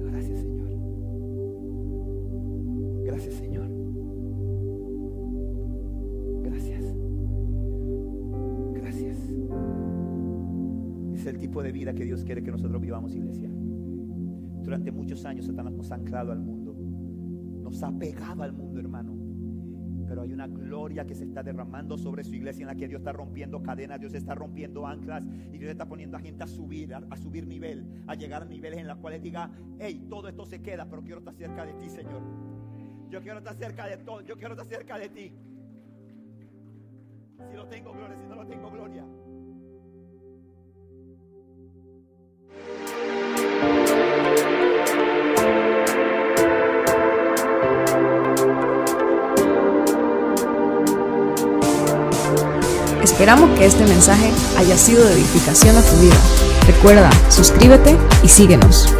Gracias, Señor. tipo de vida que Dios quiere que nosotros vivamos, iglesia. Durante muchos años Satanás nos ha anclado al mundo, nos ha pegado al mundo, hermano. Pero hay una gloria que se está derramando sobre su iglesia, en la que Dios está rompiendo cadenas, Dios está rompiendo anclas, y Dios está poniendo a gente a subir nivel, a llegar a niveles en los cuales diga: hey, todo esto se queda, pero quiero estar cerca de ti, Señor. Yo quiero estar cerca de todo, yo quiero estar cerca de ti. Si lo tengo, gloria, si no lo tengo, gloria. Esperamos que este mensaje haya sido de edificación a tu vida. Recuerda, suscríbete y síguenos.